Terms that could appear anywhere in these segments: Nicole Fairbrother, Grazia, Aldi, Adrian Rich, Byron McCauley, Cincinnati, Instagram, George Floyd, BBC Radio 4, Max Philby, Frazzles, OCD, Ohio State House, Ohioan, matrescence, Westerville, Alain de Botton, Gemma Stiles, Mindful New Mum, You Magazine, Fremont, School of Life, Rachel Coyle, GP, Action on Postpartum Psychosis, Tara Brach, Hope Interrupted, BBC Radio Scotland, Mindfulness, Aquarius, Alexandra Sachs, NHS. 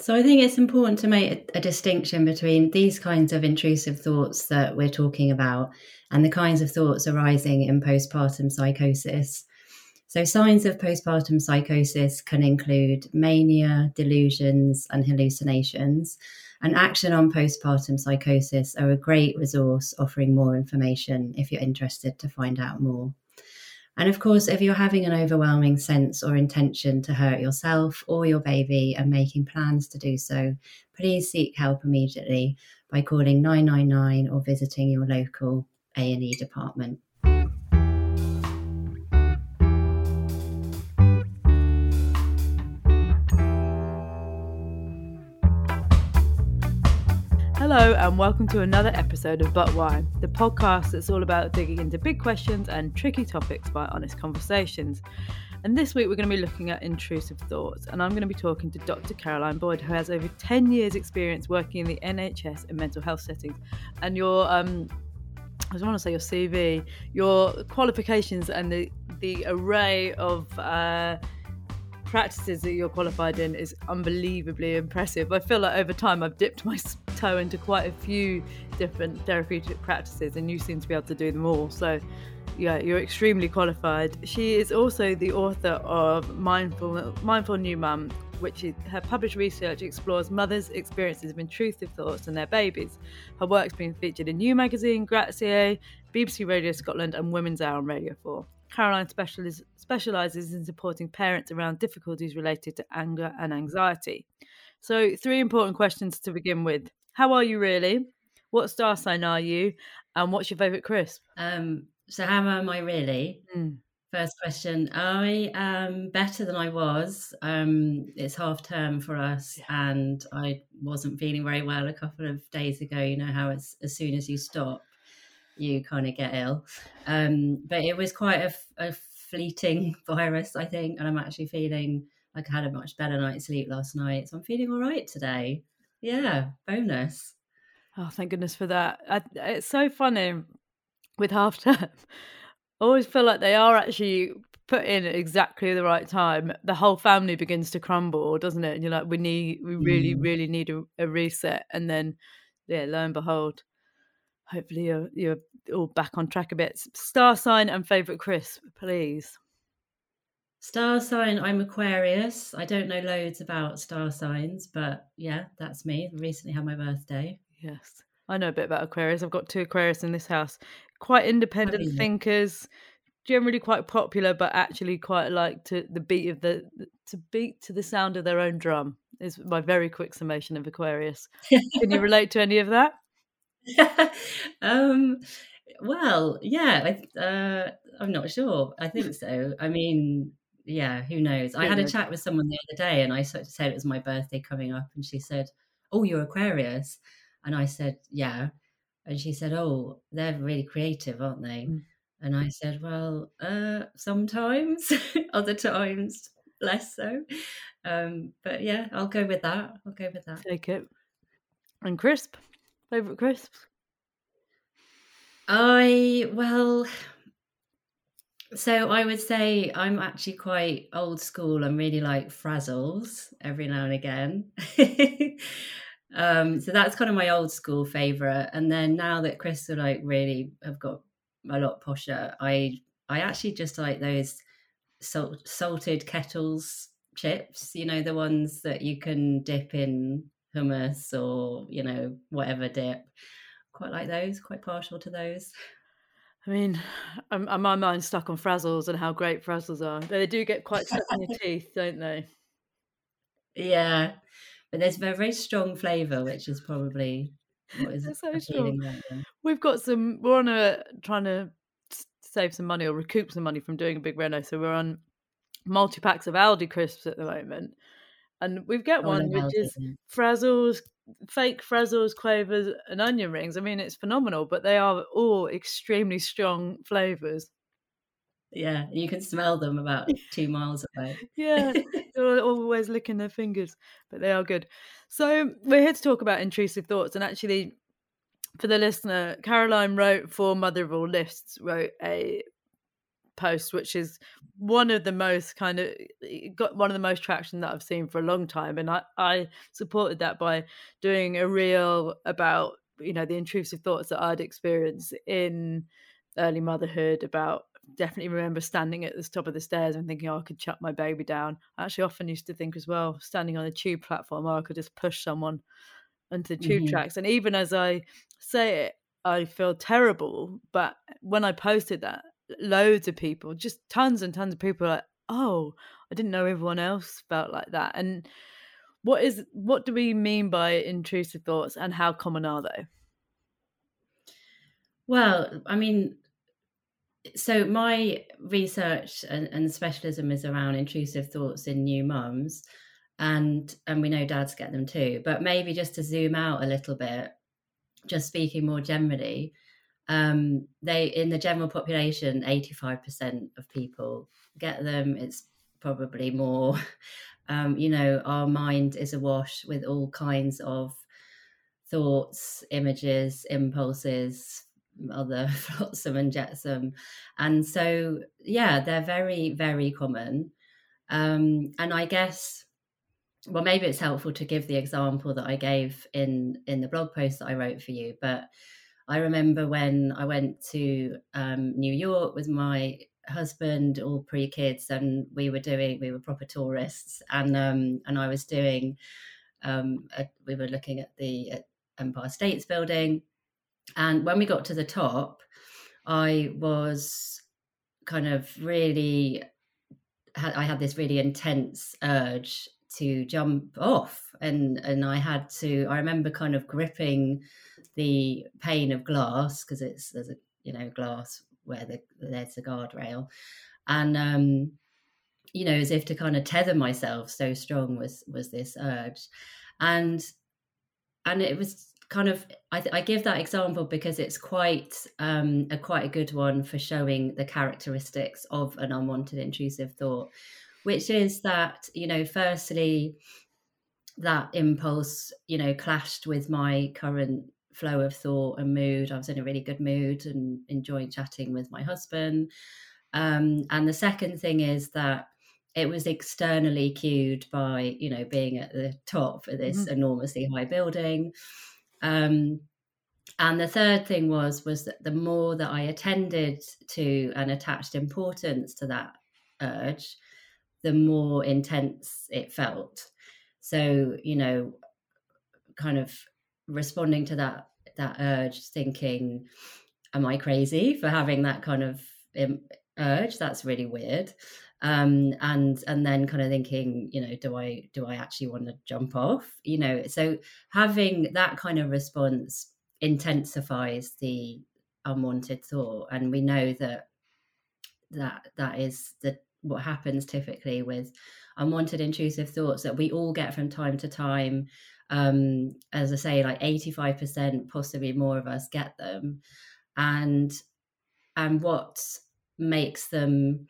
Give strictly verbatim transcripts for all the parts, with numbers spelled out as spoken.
So I think it's important to make a, a distinction between these kinds of intrusive thoughts that we're talking about and the kinds of thoughts arising in postpartum psychosis. So signs of postpartum psychosis can include mania, delusions, and hallucinations. And Action on Postpartum Psychosis are a great resource offering more information if you're interested to find out more. And of course, if you're having an overwhelming sense or intention to hurt yourself or your baby and making plans to do so, please seek help immediately by calling nine nine nine or visiting your local A and E department. Hello and welcome to another episode of But Why, the podcast that's all about digging into big questions and tricky topics by honest conversations. And this week we're going to be looking at intrusive thoughts, and I'm going to be talking to Dr Caroline Boyd, who has over ten years experience working in the N H S and mental health settings. And your, um, I just want to say your C V, your qualifications and the, the array of uh practices that you're qualified in is unbelievably impressive. I feel like over time I've dipped my toe into quite a few different therapeutic practices and you seem to be able to do them all. So yeah, you're extremely qualified. She is also the author of Mindful Mindful New Mum, which is, her published research explores mothers' experiences of intrusive thoughts and their babies. Her work's been featured in You Magazine, Grazia, B B C Radio Scotland and Woman's Hour on Radio four. Caroline specialises specialises in supporting parents around difficulties related to anger and anxiety. So three important questions to begin with. How are you really? What star sign are you? And what's your favourite crisp? Um, so how am I really? Mm. First question. I am better than I was. Um, it's half term for us and I wasn't feeling very well a couple of days ago. You know how it's as soon as you stop, you kind of get ill. Um, but it was quite a, a fleeting virus, I think, and I'm actually feeling like I had a much better night's sleep last night, so I'm feeling all right today. Yeah, bonus. Oh, thank goodness for that. I, it's so funny with half term. I always feel like they are actually put in at exactly the right time. The whole family begins to crumble, doesn't it? And you're like, we need, we really, mm. really need a, a reset. And then, yeah, lo and behold, hopefully you're, you're all back on track a bit. Star sign and favourite crisp, please. Star sign, I'm Aquarius. I don't know loads about star signs, but yeah, that's me. I recently had my birthday. Yes, I know a bit about Aquarius. I've got two Aquarius in this house. Quite independent oh, yeah. thinkers, generally quite popular, but actually quite like to the beat of the to beat to the sound of their own drum is my very quick summation of Aquarius. Can you relate to any of that? um well yeah I, uh, I'm not sure I think so I mean yeah who knows I had a chat with someone the other day and I sort of said it was my birthday coming up and she said, oh, you're Aquarius, and I said, yeah, and she said, oh, they're really creative, aren't they? Mm. And I said, well, uh sometimes other times less so, um but yeah, I'll go with that I'll go with that take it. And crisp, favourite crisps? I, well, so I would say I'm actually quite old school. I'm really like Frazzles every now and again. um, so that's kind of my old school favourite. And then now that crisps are like really have got a lot posher, I I actually just like those salt, salted kettles chips, you know, the ones that you can dip in hummus or, you know, whatever dip. Quite like those, quite partial to those. I mean, I'm, I'm, my mind's stuck on Frazzles and how great Frazzles are. They do get quite stuck in your teeth, don't they? Yeah, but there's a very strong flavour, which is probably what is so appealing right now. We've got some, we're on a, trying to save some money or recoup some money from doing a big reno, so we're on multi-packs of Aldi crisps at the moment. And we get one oh, which is Frazzles, fake Frazzles, quavers and onion rings. I mean, it's phenomenal, but they are all extremely strong flavours. Yeah, you can smell them about two miles away. Yeah, they're always licking their fingers, but they are good. So we're here to talk about intrusive thoughts. And actually, for the listener, Caroline wrote for Mother of All Lists, wrote a post, which is one of the most kind of got one of the most traction that I've seen for a long time. And I, I supported that by doing a reel about, you know, the intrusive thoughts that I'd experienced in early motherhood, about definitely remember standing at the top of the stairs and thinking, oh, I could chuck my baby down. I actually often used to think as well, standing on a tube platform, oh, I could just push someone onto the tube mm-hmm. tracks. And even as I say it, I feel terrible. But when I posted that, loads of people, just tons and tons of people are like, oh, I didn't know everyone else felt like that. And what is what do we mean by intrusive thoughts, and how common are they? Well, I mean, so my research and, and specialism is around intrusive thoughts in new mums, and and we know dads get them too. But maybe just to zoom out a little bit, just speaking more generally, um, they in the general population, eighty-five percent of people get them. It's probably more. Um, you know, our mind is awash with all kinds of thoughts, images, impulses, other flotsam and jetsam. And so, yeah, they're very, very common. Um, and I guess, well, maybe it's helpful to give the example that I gave in, in the blog post that I wrote for you. But I remember when I went to um, New York with my husband, all pre-kids, and we were doing we were proper tourists, and um and I was doing um a, we were looking at the at Empire State's Building, and when we got to the top, I was kind of really had I had this really intense urge to jump off, and and I had to I remember kind of gripping the pane of glass, because it's there's a you know glass where the, there's a guardrail, and um, you know, as if to kind of tether myself. So strong was was this urge, and and it was kind of I, I give that example because it's quite um, a quite a good one for showing the characteristics of an unwanted intrusive thought, which is that, you know, firstly, that impulse, you know, clashed with my current flow of thought and mood. I was in a really good mood and enjoying chatting with my husband. Um, and the second thing is that it was externally cued by, you know, being at the top of this mm-hmm. enormously high building. Um, and the third thing was, was that the more that I attended to and attached importance to that urge, the more intense it felt. So, you know, kind of responding to that that urge, thinking, am I crazy for having that kind of urge? That's really weird. Um, and and then kind of thinking, you know, do I do I actually want to jump off? You know, so having that kind of response intensifies the unwanted thought, and we know that that that is the what happens typically with unwanted intrusive thoughts that we all get from time to time. Um, as I say, like eighty-five percent, possibly more of us get them. And and what makes them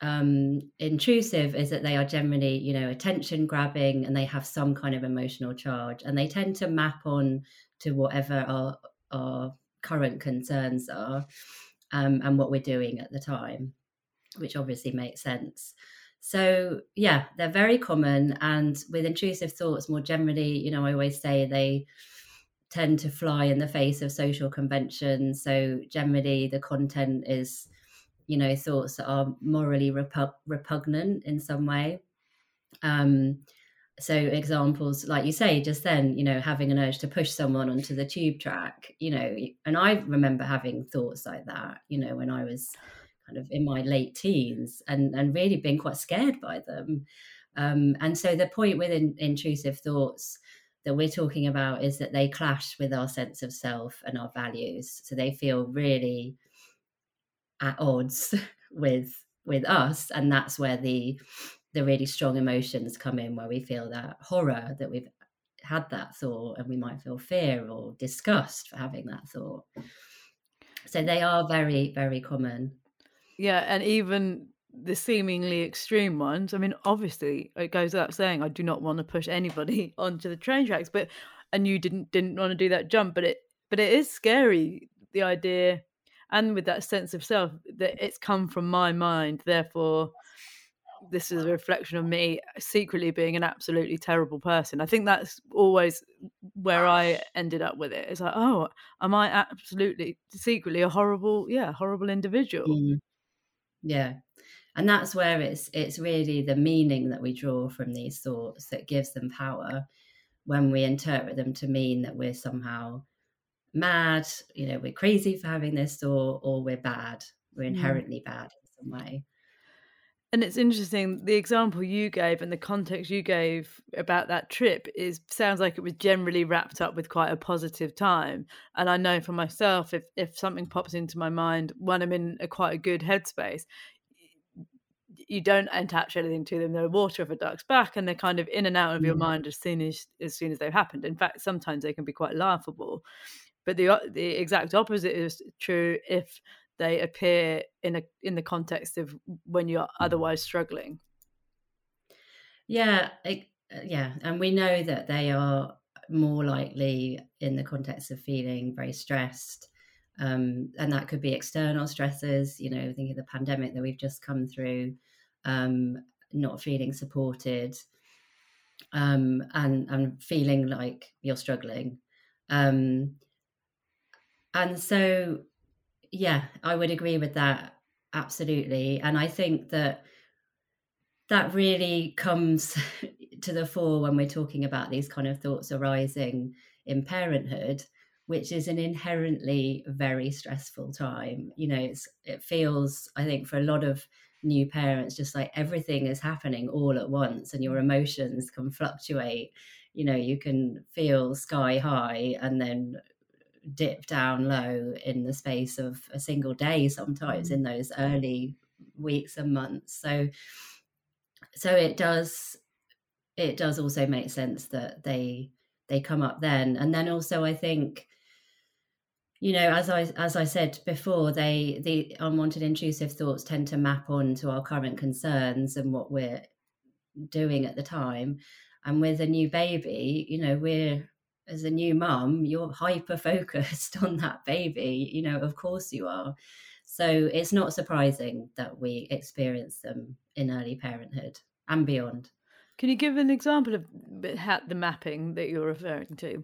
um, intrusive is that they are generally, you know, attention grabbing, and they have some kind of emotional charge, and they tend to map on to whatever our, our current concerns are, um, and what we're doing at the time, which obviously makes sense. So, yeah, they're very common. And with intrusive thoughts more generally, you know, I always say they tend to fly in the face of social convention. So generally the content is, you know, thoughts that are morally repug- repugnant in some way. Um, so examples, like you say, just then, you know, having an urge to push someone onto the tube track, you know, and I remember having thoughts like that, you know, when I was kind of in my late teens, and, and really being quite scared by them. Um, and so the point with in, intrusive thoughts that we're talking about is that they clash with our sense of self and our values. So they feel really at odds with with us. And that's where the the really strong emotions come in, where we feel that horror that we've had that thought, and we might feel fear or disgust for having that thought. So they are very, very common. Yeah, and even the seemingly extreme ones. I mean, obviously, it goes without saying, I do not want to push anybody onto the train tracks. But and you didn't didn't want to do that jump, but it but it is scary, the idea. and with that sense of self that it's come from my mind, therefore this is a reflection of me secretly being an absolutely terrible person. I think that's always where I ended up with it. It's like, oh, am I absolutely secretly a horrible, yeah, horrible individual? Mm. Yeah. And that's where it's it's really the meaning that we draw from these thoughts that gives them power, when we interpret them to mean that we're somehow mad, you know, we're crazy for having this thought, or we're bad, we're inherently mm. bad in some way. And it's interesting, the example you gave and the context you gave about that trip is sounds like it was generally wrapped up with quite a positive time. And I know for myself, if if something pops into my mind when I'm in a quite a good headspace, you don't attach anything to them. They're water off a duck's back, and they're kind of in and out of your mm. mind as soon as as soon as they've happened. In fact, sometimes they can be quite laughable. But the the exact opposite is true if they appear in a in the context of when you're otherwise struggling. Yeah, it, yeah, and we know that they are more likely in the context of feeling very stressed, um, and that could be external stresses. You know, think of the pandemic that we've just come through, um, not feeling supported, um, and and feeling like you're struggling, um, and so. Yeah, I would agree with that. Absolutely. And I think that that really comes to the fore when we're talking about these kind of thoughts arising in parenthood, which is an inherently very stressful time. You know, it's, it feels, I think, for a lot of new parents, just like everything is happening all at once, and your emotions can fluctuate. You know, you can feel sky high and then dip down low in the space of a single day sometimes in those early weeks and months. So so it does it does also make sense that they they come up then. And then also I think, you know, as I as I said before, they the unwanted intrusive thoughts tend to map on to our current concerns and what we're doing at the time. And with a new baby, you know, we're as a new mum, you're hyper focused on that baby, you know, of course you are. So it's not surprising that we experience them in early parenthood and beyond. Can you give an example of the mapping that you're referring to?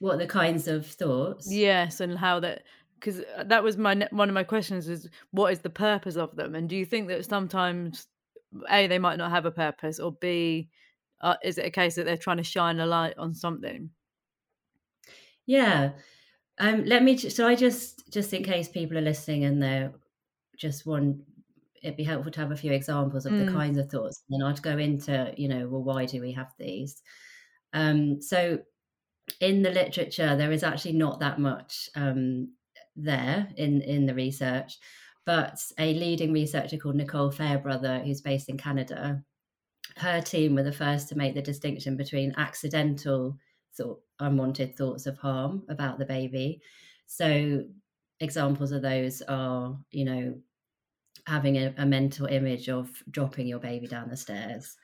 What the kinds of thoughts? Yes, and how that, because that was my one of my questions is what is the purpose of them? And do you think that sometimes, A, they might not have a purpose, or B, Uh, is it a case that they're trying to shine a light on something? Yeah. Um, let me, so I just, just in case people are listening and they're just one, it'd be helpful to have a few examples of mm. the kinds of thoughts. And then I'd go into, you know, well, why do we have these? Um, so in the literature, there is actually not that much um, there in, in the research, but a leading researcher called Nicole Fairbrother, who's based in Canada, her team were the first to make the distinction between accidental thought, unwanted thoughts of harm about the baby. So examples of those are, you know, having a, a mental image of dropping your baby down the stairs,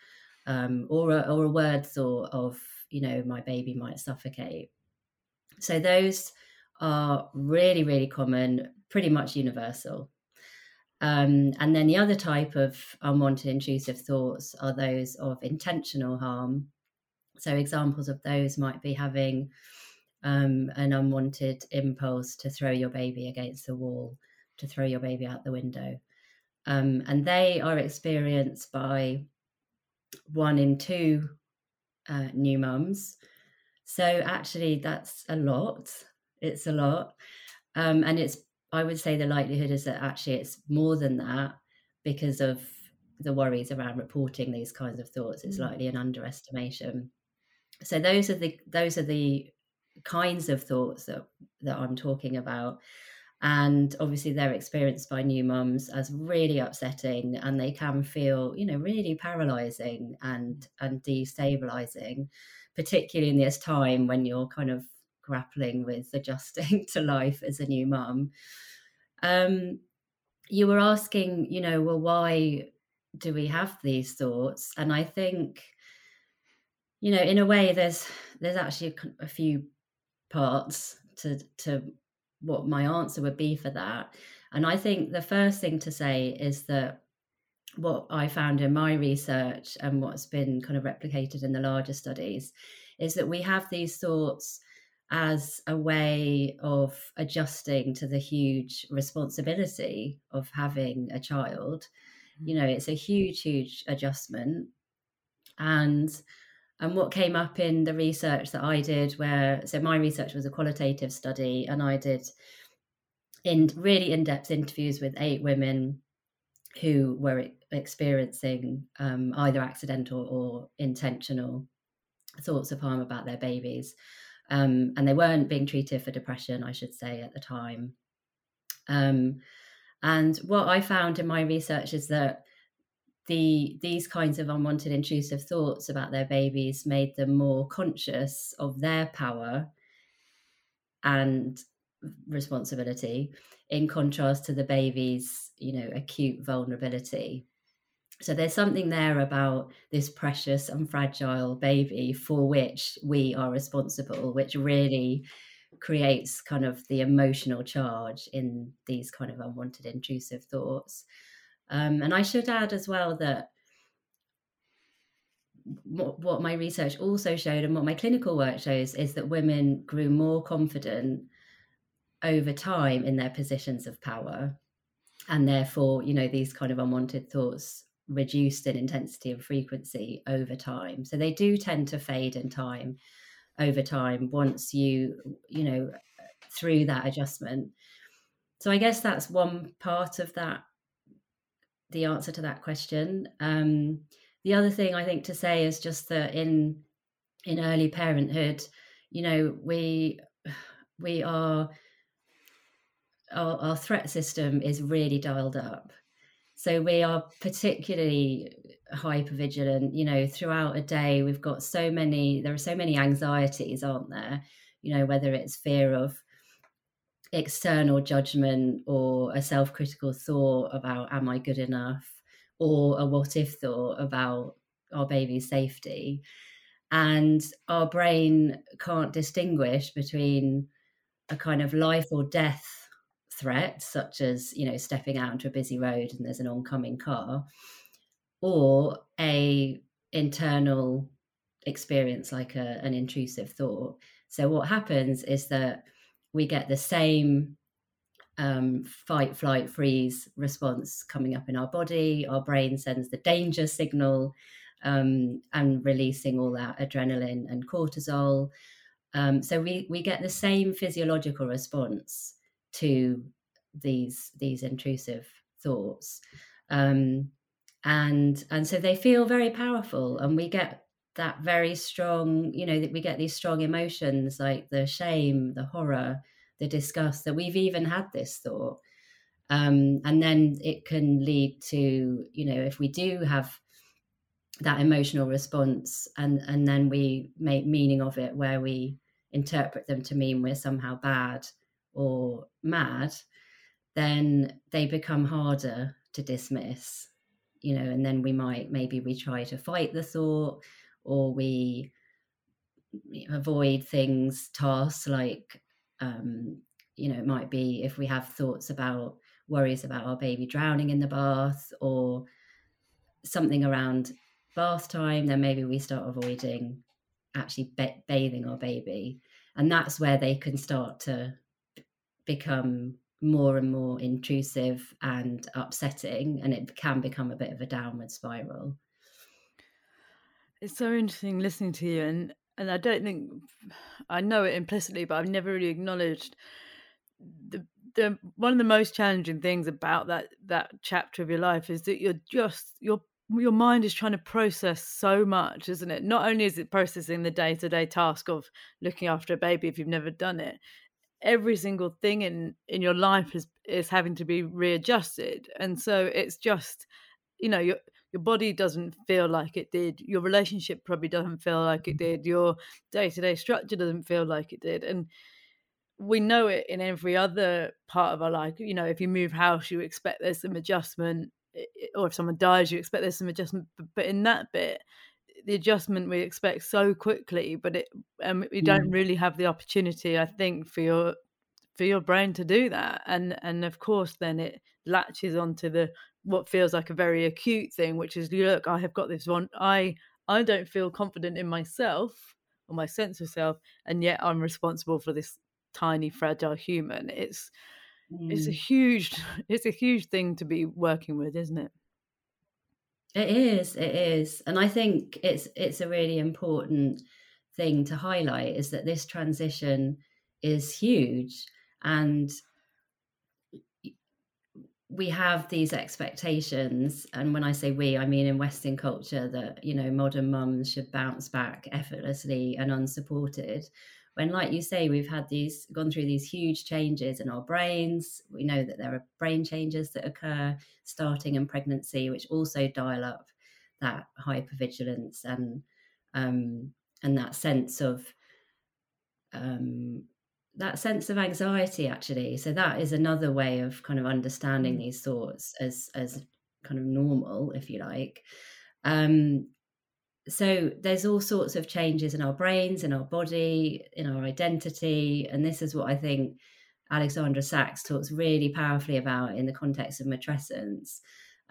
um, or, a, or a word thought of, you know, my baby might suffocate. So those are really, really common, pretty much universal. Um, and then the other type of unwanted intrusive thoughts are those of intentional harm. So examples of those might be having um, an unwanted impulse to throw your baby against the wall, to throw your baby out the window. Um, and they are experienced by one in two uh, new mums. So actually that's a lot. It's a lot. Um, and it's I would say the likelihood is that actually it's more than that because of the worries around reporting these kinds of thoughts. It's likely an underestimation. So those are the those are the kinds of thoughts that, that I'm talking about. And obviously they're experienced by new mums as really upsetting, and they can feel, you know, really paralysing and, and destabilising, particularly in this time when you're kind of grappling with adjusting to life as a new mum. Um, you were asking, you know, well, why do we have these thoughts? And I think, you know, in a way, there's there's actually a few parts to to what my answer would be for that. And I think the first thing to say is that what I found in my research and what's been kind of replicated in the larger studies is that we have these thoughts as a way of adjusting to the huge responsibility of having a child. You know, it's a huge, huge adjustment. And and what came up in the research that I did, where, so my research was a qualitative study, and I did in really in-depth interviews with eight women who were experiencing um, either accidental or intentional thoughts of harm about their babies. Um, and they weren't being treated for depression, I should say, at the time. Um, and what I found in my research is that the these kinds of unwanted intrusive thoughts about their babies made them more conscious of their power and responsibility, in contrast to the baby's, you know, acute vulnerability. So there's something there about this precious and fragile baby for which we are responsible, which really creates kind of the emotional charge in these kind of unwanted intrusive thoughts. Um, and I should add as well that what, what my research also showed, and what my clinical work shows, is that women grew more confident over time in their positions of power. And therefore, you know, these kind of unwanted thoughts reduced in intensity and frequency over time. So they do tend to fade in time, over time, once you, you know, through that adjustment. So I guess that's one part of that, the answer to that question. Um, the other thing I think to say is just that in in early parenthood, you know, we we are, our, our threat system is really dialed up. So we are particularly hypervigilant, you know, throughout a day. We've got so many, there are so many anxieties, aren't there? You know, whether it's fear of external judgment or a self-critical thought about, am I good enough? Or a what if thought about our baby's safety. And our brain can't distinguish between a kind of life or death threat, such as, you know, stepping out into a busy road and there's an oncoming car, or a internal experience like a, an intrusive thought. So what happens is that we get the same um, fight, flight, freeze response coming up in our body. Our brain sends the danger signal um, and releasing all that adrenaline and cortisol. Um, so we, we get the same physiological response to these these intrusive thoughts. Um, and and so they feel very powerful, and we get that very strong, you know, that we get these strong emotions like the shame, the horror, the disgust that we've even had this thought. Um, and then it can lead to, you know, if we do have that emotional response and, and then we make meaning of it where we interpret them to mean we're somehow bad or mad, then they become harder to dismiss, you know, and then we might, maybe we try to fight the thought, or we avoid things, tasks like, um, you know, it might be if we have thoughts about worries about our baby drowning in the bath or something around bath time, then maybe we start avoiding actually ba- bathing our baby. And that's where they can start to become more and more intrusive and upsetting, and it can become a bit of a downward spiral. It's so interesting listening to you, and and I don't think I know it implicitly, but I've never really acknowledged the the one of the most challenging things about that that chapter of your life is that you're just you're your mind is trying to process so much, isn't it? Not only is it processing the day-to-day task of looking after a baby if you've never done it, every single thing in in your life is is having to be readjusted. And so it's just, you know, your your body doesn't feel like it did, your relationship probably doesn't feel like it did, your day-to-day structure doesn't feel like it did. And we know it in every other part of our life. You know, if you move house, you expect there's some adjustment, or if someone dies, you expect there's some adjustment. But in that bit, the adjustment we expect so quickly, but it um, we don't really have the opportunity, I think, for your for your brain to do that. And and of course, then it latches onto the what feels like a very acute thing, which is, look, I have got this one. I I don't feel confident in myself or my sense of self, and yet I'm responsible for this tiny, fragile human. It's mm. it's a huge it's a huge thing to be working with, isn't it? It is, it is. And I think it's it's a really important thing to highlight, is that this transition is huge, and we have these expectations. And when I say we, I mean in Western culture that, you know, modern mums should bounce back effortlessly and unsupported. When, like you say, we've had these, gone through these huge changes in our brains. We know that there are brain changes that occur starting in pregnancy, which also dial up that hypervigilance and um, and that sense of um, that sense of anxiety, actually. So that is another way of kind of understanding these thoughts as as kind of normal, if you like. Um, So there's all sorts of changes in our brains, in our body, in our identity. And this is what I think Alexandra Sachs talks really powerfully about in the context of matrescence.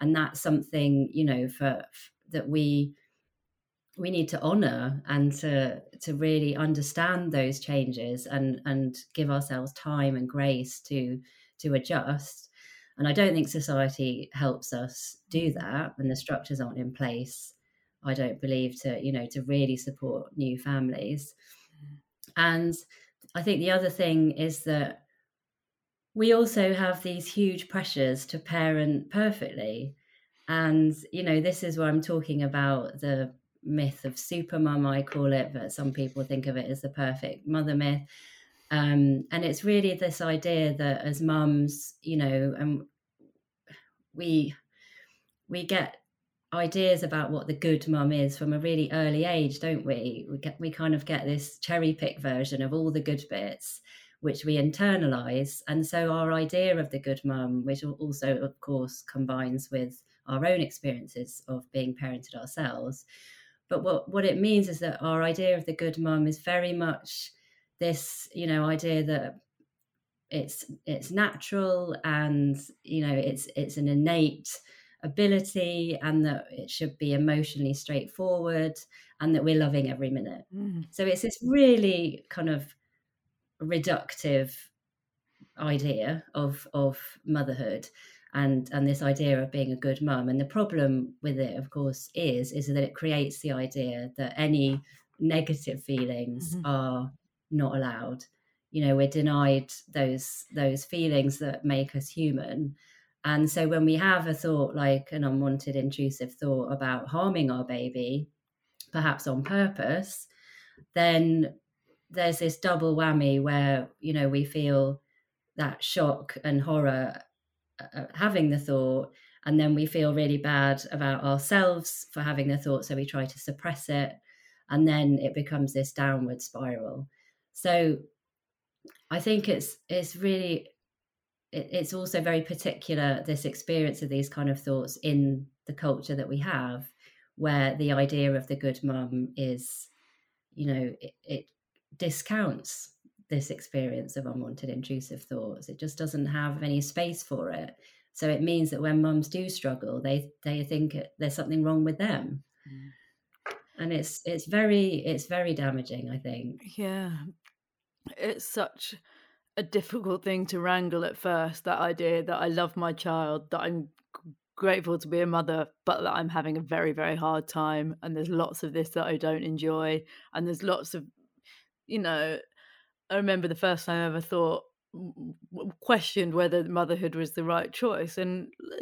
And that's something, you know, for, for that we we need to honour and to to really understand those changes and and give ourselves time and grace to to adjust. And I don't think society helps us do that, and the structures aren't in place, I don't believe, to, you know, to really support new families. And I think the other thing is that we also have these huge pressures to parent perfectly. And, you know, this is where I'm talking about the myth of supermum, I call it, but some people think of it as the perfect mother myth. Um, and it's really this idea that as mums, you know, and we we get ideas about what the good mum is from a really early age, don't we? We get, we kind of get this cherry pick version of all the good bits, which we internalise. And so our idea of the good mum, which also, of course, combines with our own experiences of being parented ourselves. But what, what it means is that our idea of the good mum is very much this, you know, idea that it's it's natural and, you know, it's it's an innate ability, and that it should be emotionally straightforward, and that we're loving every minute. Mm. So it's this really kind of reductive idea of of motherhood and and this idea of being a good mum. And the problem with it, of course, is is that it creates the idea that any negative feelings mm-hmm. are not allowed. You know, we're denied those those feelings that make us human. And so when we have a thought, like an unwanted intrusive thought about harming our baby, perhaps on purpose, then there's this double whammy where, you know, we feel that shock and horror at having the thought, and then we feel really bad about ourselves for having the thought, so we try to suppress it, and then it becomes this downward spiral. So I think it's it's really... it's also very particular, this experience of these kind of thoughts in the culture that we have, where the idea of the good mum is, you know, it, it discounts this experience of unwanted intrusive thoughts. It just doesn't have any space for it. So it means that when mums do struggle, they they think it, there's something wrong with them. Mm. And it's it's very it's very damaging, I think. Yeah, it's such a difficult thing to wrangle at first, that idea that I love my child, that I'm grateful to be a mother, but that I'm having a very, very hard time, and there's lots of this that I don't enjoy, and there's lots of, you know, I remember the first time I ever thought, questioned whether motherhood was the right choice, and,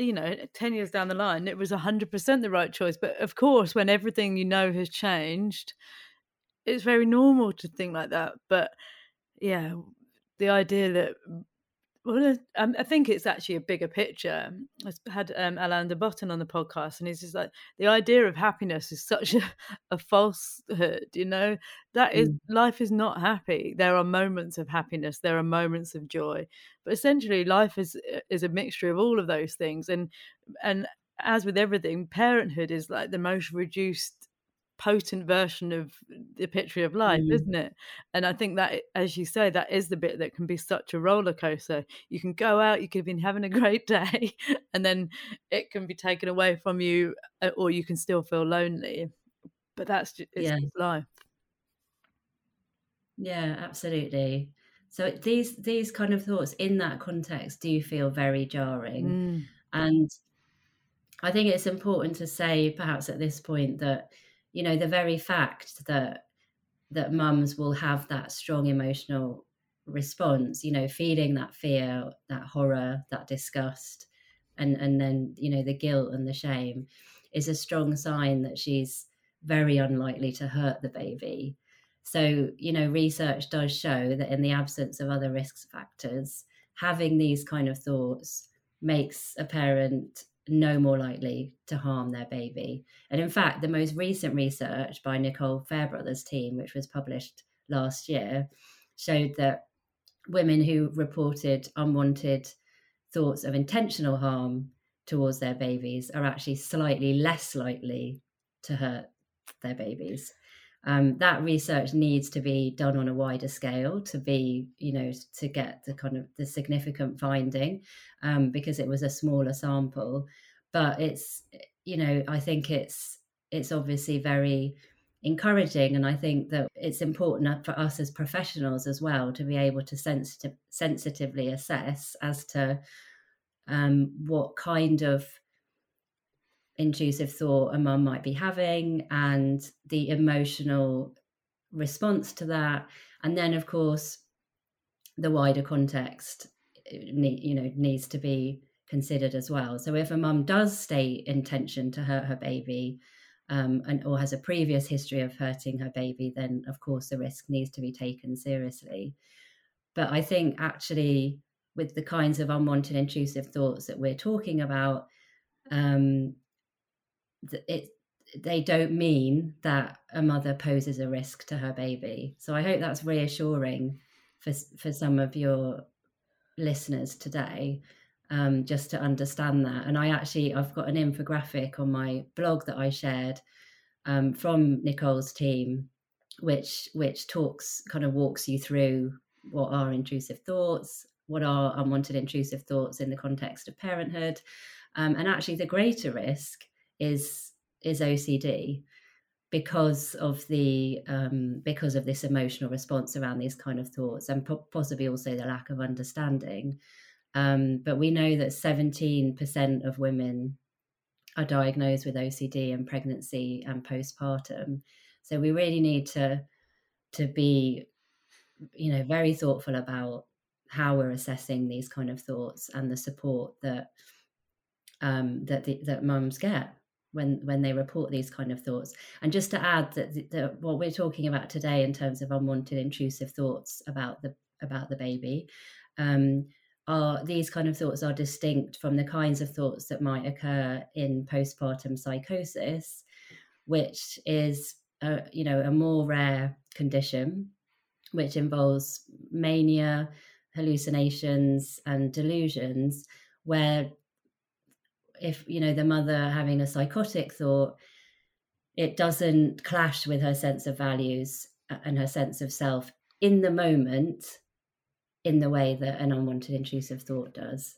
you know, ten years down the line, it was one hundred percent the right choice. But of course, when everything you know has changed, it's very normal to think like that. But yeah, the idea that, well, I think it's actually a bigger picture. I had um, Alain de Botton on the podcast, and it's just like the idea of happiness is such a, a falsehood, you know, that is, mm. life is not happy. There are moments of happiness. There are moments of joy. But essentially life is is a mixture of all of those things. And, and as with everything, parenthood is like the most reduced potent version of the picture of life, mm. isn't it? And I think that, as you say, that is the bit that can be such a roller coaster. You can go out, you could have been having a great day, and then it can be taken away from you, or you can still feel lonely. But that's just, it's yeah. life. Yeah, absolutely. So these these kind of thoughts in that context do feel very jarring. Mm. And I think it's important to say perhaps at this point that, you know, the very fact that that mums will have that strong emotional response, you know, feeling that fear, that horror, that disgust, and, and then, you know, the guilt and the shame, is a strong sign that she's very unlikely to hurt the baby. So, you know, research does show that in the absence of other risk factors, having these kind of thoughts makes a parent no more likely to harm their baby. And in fact, the most recent research by Nicole Fairbrother's team, which was published last year, showed that women who reported unwanted thoughts of intentional harm towards their babies are actually slightly less likely to hurt their babies. Um, that research needs to be done on a wider scale to be, you know, to get the kind of the significant finding, um, because it was a smaller sample. But it's, you know, I think it's it's obviously very encouraging. And I think that it's important for us as professionals as well to be able to sensitive, sensitively assess as to um, what kind of intrusive thought a mum might be having and the emotional response to that, and then of course the wider context you know needs to be considered as well. So if a mum does state intention to hurt her baby um, and or has a previous history of hurting her baby, then of course the risk needs to be taken seriously. But I think actually with the kinds of unwanted intrusive thoughts that we're talking about, um It, they don't mean that a mother poses a risk to her baby. So I hope that's reassuring for for some of your listeners today, um, just to understand that. And I actually, I've got an infographic on my blog that I shared um, from Nicole's team, which which talks, kind of walks you through what are intrusive thoughts, what are unwanted intrusive thoughts in the context of parenthood. Um, and actually the greater risk is is O C D because of the um, because of this emotional response around these kind of thoughts, and po- possibly also the lack of understanding. Um, but we know that seventeen percent of women are diagnosed with O C D in pregnancy and postpartum. So we really need to to be, you know, very thoughtful about how we're assessing these kind of thoughts and the support that um, that the, that mums get when when they report these kind of thoughts. And just to add that, the, that what we're talking about today in terms of unwanted intrusive thoughts about the about the baby, um, are these kind of thoughts are distinct from the kinds of thoughts that might occur in postpartum psychosis, which is a, you know a more rare condition, which involves mania, hallucinations, and delusions, where if, you know, the mother having a psychotic thought, it doesn't clash with her sense of values and her sense of self in the moment in the way that an unwanted intrusive thought does.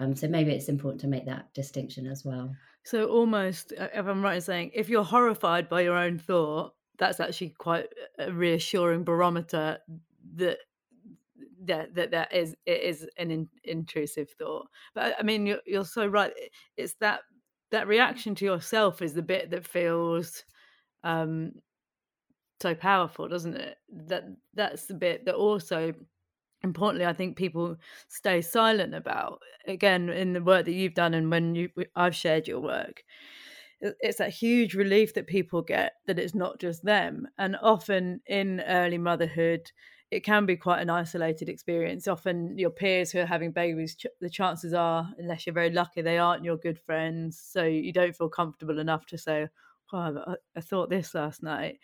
Um, so maybe it's important to make that distinction as well. So almost, if I'm right in saying, if you're horrified by your own thought, that's actually quite a reassuring barometer that That that that is it is an in, intrusive thought. But I mean, you're you're so right. It's that that reaction to yourself is the bit that feels um, so powerful, doesn't it? That that's the bit that also, importantly, I think people stay silent about. Again, in the work that you've done and when you I've shared your work, it's that huge relief that people get that it's not just them. And often in early motherhood, it can be quite an isolated experience. Often your peers who are having babies, ch- the chances are, unless you're very lucky, they aren't your good friends. So you don't feel comfortable enough to say, oh, I, I thought this last night.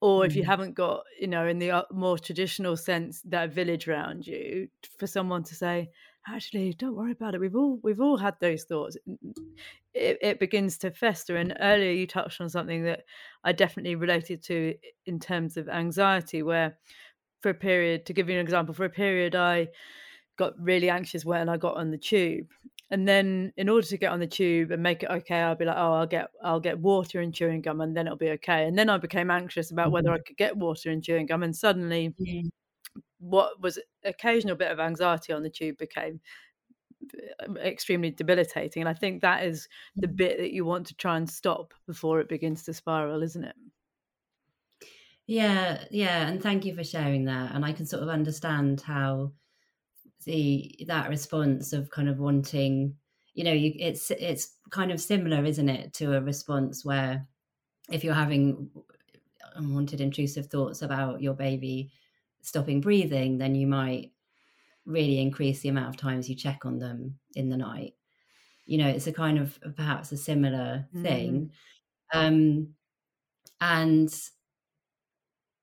Or mm. if you haven't got, you know, in the more traditional sense, that village around you, for someone to say, actually, don't worry about it. We've all we've all had those thoughts. It, it begins to fester. And earlier you touched on something that I definitely related to in terms of anxiety, where for a period, to give you an example, for a period I got really anxious when I got on the tube. And then in order to get on the tube and make it okay, I'll be like, oh, I'll get I'll get water and chewing gum and then it'll be okay. And then I became anxious about whether I could get water and chewing gum. And suddenly mm. what was occasional bit of anxiety on the tube became extremely debilitating. And I think that is the bit that you want to try and stop before it begins to spiral, isn't it? Yeah, yeah. And thank you for sharing that. And I can sort of understand how the that response of kind of wanting, you know, you, it's it's kind of similar, isn't it, to a response where if you're having unwanted intrusive thoughts about your baby stopping breathing, then you might really increase the amount of times you check on them in the night. You know, it's a kind of perhaps a similar mm-hmm. thing. Um, and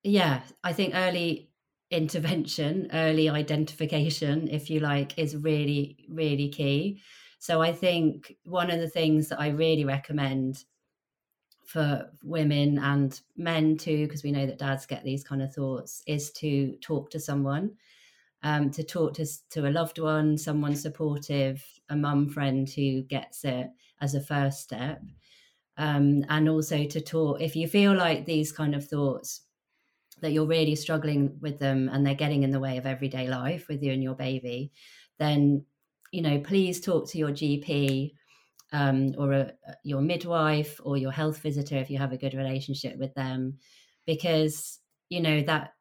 yeah, I think early intervention, early identification, if you like, is really, really key. So I think one of the things that I really recommend for women and men too, because we know that dads get these kind of thoughts, is to talk to someone, um, to talk to, to a loved one, someone supportive, a mum friend who gets it as a first step. Um, and also to talk, if you feel like these kind of thoughts, that you're really struggling with them and they're getting in the way of everyday life with you and your baby, then, you know, please talk to your G P Um, or a, your midwife or your health visitor if you have a good relationship with them, because, you know, that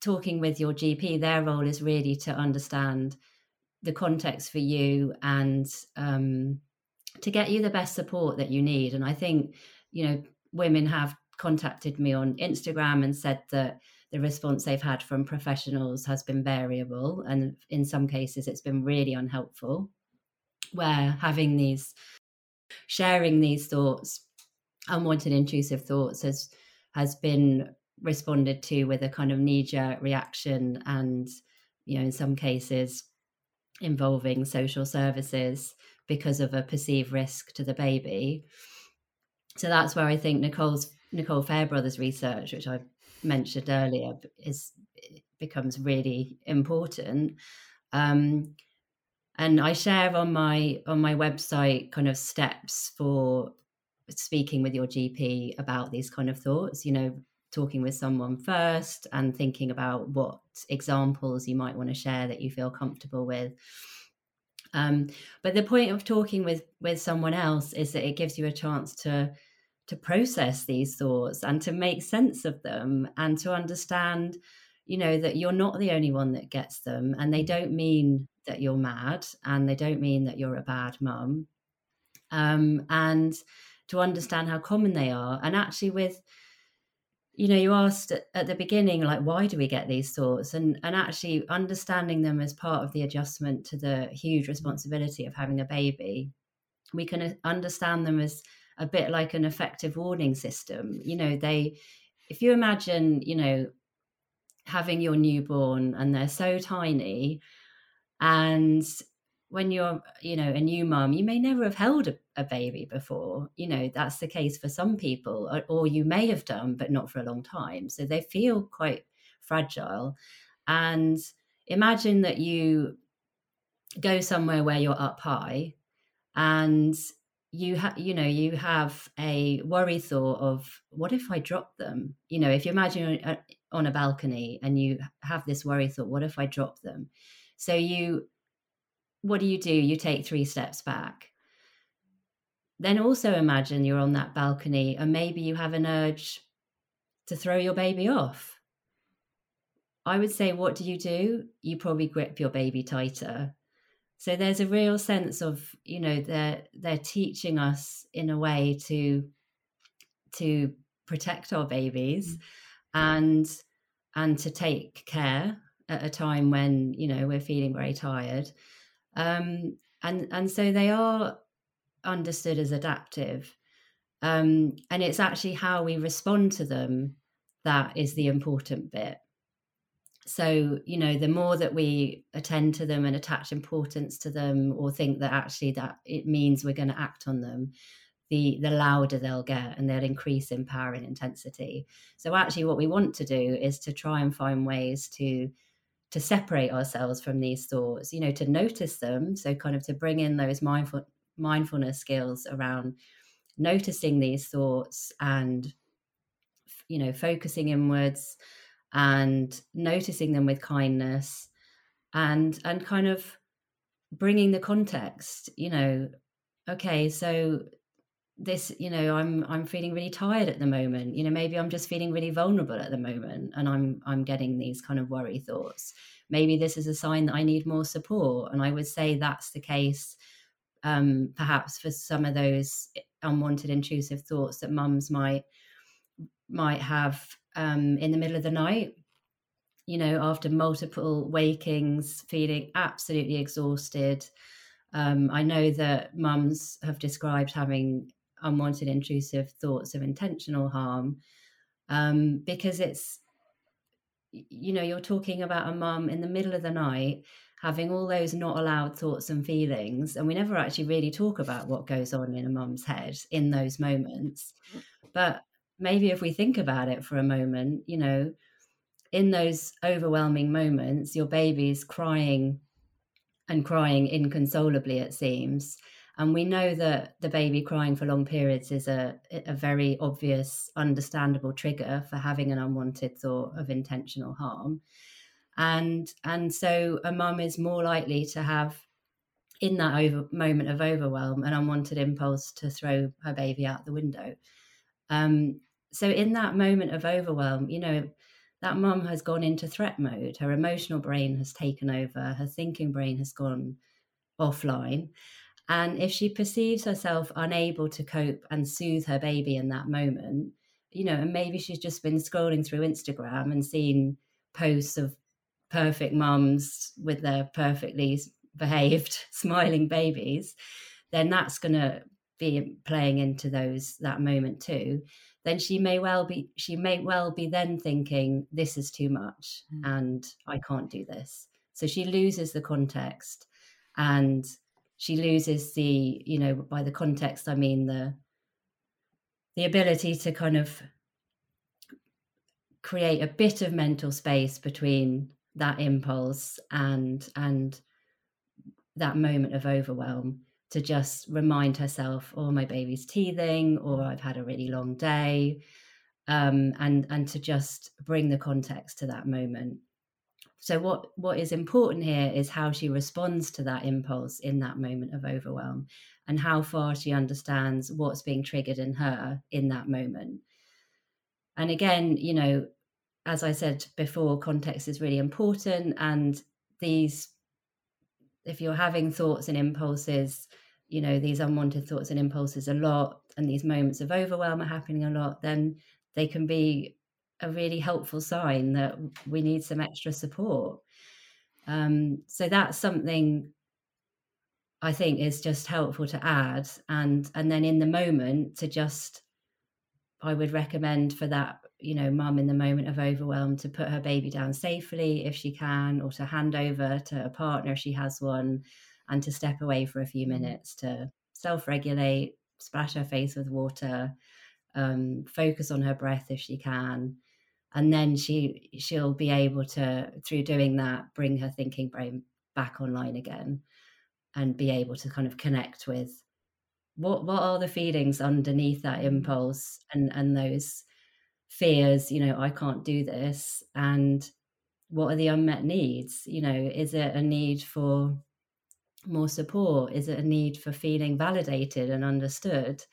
talking with your G P, their role is really to understand the context for you and um, to get you the best support that you need. And I think, you know, women have contacted me on Instagram and said that the response they've had from professionals has been variable, and in some cases it's been really unhelpful, where having these sharing these thoughts, unwanted intrusive thoughts, has has been responded to with a kind of knee-jerk reaction, and, you know, in some cases involving social services because of a perceived risk to the baby. So that's where I think Nicole's Nicole Fairbrother's research, which I mentioned earlier, is becomes really important. Um, and I share on my on my website kind of steps for speaking with your G P about these kind of thoughts, you know, talking with someone first and thinking about what examples you might want to share that you feel comfortable with. Um, but the point of talking with with someone else is that it gives you a chance to to process these thoughts and to make sense of them and to understand, you know, that you're not the only one that gets them, and they don't mean that you're mad, and they don't mean that you're a bad mum, um, and to understand how common they are. And actually, with, you know, you asked at, at the beginning, like, why do we get these thoughts? And and actually understanding them as part of the adjustment to the huge responsibility of having a baby, we can understand them as a bit like an effective warning system. You know, they, if you imagine, you know, having your newborn and they're so tiny, and when you're, you know, a new mum, you may never have held a, a baby before. You know, that's the case for some people, or, or you may have done, but not for a long time. So they feel quite fragile. And imagine that you go somewhere where you're up high and you ha- you know, you have a worry thought of, what if I drop them? You know, if you imagine you're on a balcony and you have this worry thought, what if I drop them? So you, what do you do? You take three steps back. Then also imagine you're on that balcony and maybe you have an urge to throw your baby off. I would say, what do you do? You probably grip your baby tighter. So there's a real sense of, you know, they're, they're teaching us in a way to, to protect our babies and, and to take care at a time when, you know, we're feeling very tired. Um, and, and so they are understood as adaptive. Um, and it's actually how we respond to them that is the important bit. So, you know, the more that we attend to them and attach importance to them, or think that actually that it means we're going to act on them, the the louder they'll get, and they'll increase in power and intensity. So actually what we want to do is to try and find ways to to separate ourselves from these thoughts, you know, to notice them. So kind of to bring in those mindful mindfulness skills around noticing these thoughts and, you know, focusing inwards and noticing them with kindness, and and kind of bringing the context, you know, okay, so this, you know, I'm I'm feeling really tired at the moment, you know, maybe I'm just feeling really vulnerable at the moment, and I'm I'm getting these kind of worry thoughts. Maybe this is a sign that I need more support. And I would say that's the case, um, perhaps for some of those unwanted intrusive thoughts that mums might might have um, in the middle of the night, you know, after multiple wakings, feeling absolutely exhausted. Um, I know that mums have described having unwanted intrusive thoughts of intentional harm, um, because it's, you know, you're talking about a mum in the middle of the night having all those not allowed thoughts and feelings, and we never actually really talk about what goes on in a mum's head in those moments. But maybe if we think about it for a moment, you know, in those overwhelming moments, your baby's crying and crying inconsolably, it seems. And we know that the baby crying for long periods is a, a very obvious, understandable trigger for having an unwanted thought of intentional harm. And, and so a mum is more likely to have, in that over, moment of overwhelm, an unwanted impulse to throw her baby out the window. Um, so in that moment of overwhelm, you know, that mum has gone into threat mode. Her emotional brain has taken over. Her thinking brain has gone offline. And if she perceives herself unable to cope and soothe her baby in that moment, you know, and maybe she's just been scrolling through Instagram and seen posts of perfect mums with their perfectly behaved, smiling babies, then that's going to be playing into those that moment too. Then she may well be she may well be then thinking, this is too much mm. and I can't do this. So she loses the context, and she loses the, you know, by the context I mean the the ability to kind of create a bit of mental space between that impulse and and that moment of overwhelm, to just remind herself, oh, my baby's teething, or I've had a really long day, um, and and to just bring the context to that moment. So what, what is important here is how she responds to that impulse in that moment of overwhelm, and how far she understands what's being triggered in her in that moment. And again, you know, as I said before, context is really important. And these, if you're having thoughts and impulses, you know, these unwanted thoughts and impulses a lot, and these moments of overwhelm are happening a lot, then they can be a really helpful sign that we need some extra support. Um, so that's something I think is just helpful to add. And, and then in the moment, to just, I would recommend for that, you know, mum in the moment of overwhelm to put her baby down safely if she can, or to hand over to a partner if she has one, and to step away for a few minutes to self-regulate, splash her face with water, um, focus on her breath if she can. And then she, she'll be able to, through doing that, bring her thinking brain back online again, and be able to kind of connect with what, what are the feelings underneath that impulse, and, and those fears, you know, I can't do this. And what are the unmet needs? You know, is it a need for more support? Is it a need for feeling validated and understood?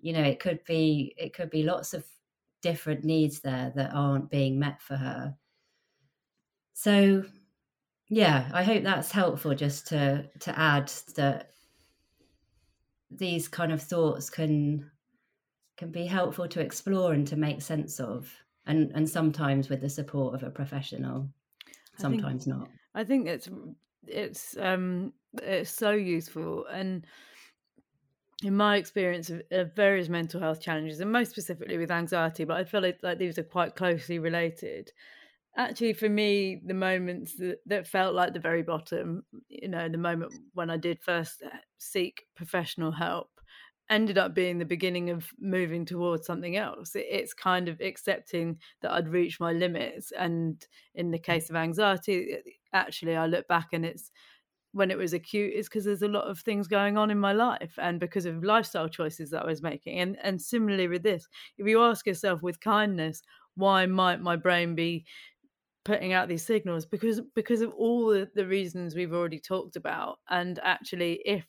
You know, it could be it could be lots of different needs there that aren't being met for her. So yeah, I hope that's helpful, just to to add that these kind of thoughts can can be helpful to explore and to make sense of, and and sometimes with the support of a professional, sometimes I think, not. I think it's it's um it's so useful, and in my experience of, of various mental health challenges, and most specifically with anxiety, but I feel like, like these are quite closely related, actually for me, the moments that, that felt like the very bottom, you know, the moment when I did first seek professional help, ended up being the beginning of moving towards something else. It's kind of accepting that I'd reached my limits. And in the case of anxiety, actually, I look back and it's when it was acute, it's because there's a lot of things going on in my life and because of lifestyle choices that I was making. And, and similarly with this, if you ask yourself with kindness, why might my brain be putting out these signals? Because, because of all the, the reasons we've already talked about. And actually, if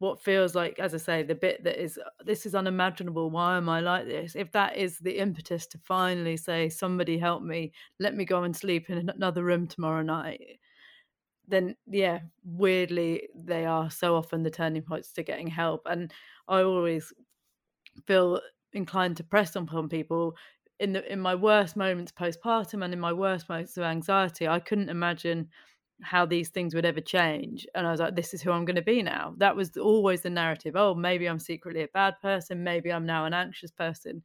what feels like, as I say, the bit that is, this is unimaginable, why am I like this? If that is the impetus to finally say, somebody help me, let me go and sleep in another room tomorrow night, then yeah, weirdly, they are so often the turning points to getting help. And I always feel inclined to press upon people. In the, in my worst moments postpartum and in my worst moments of anxiety, I couldn't imagine how these things would ever change, and I was like, this is who I'm going to be now. That was always the narrative. Oh, maybe I'm secretly a bad person, maybe I'm now an anxious person,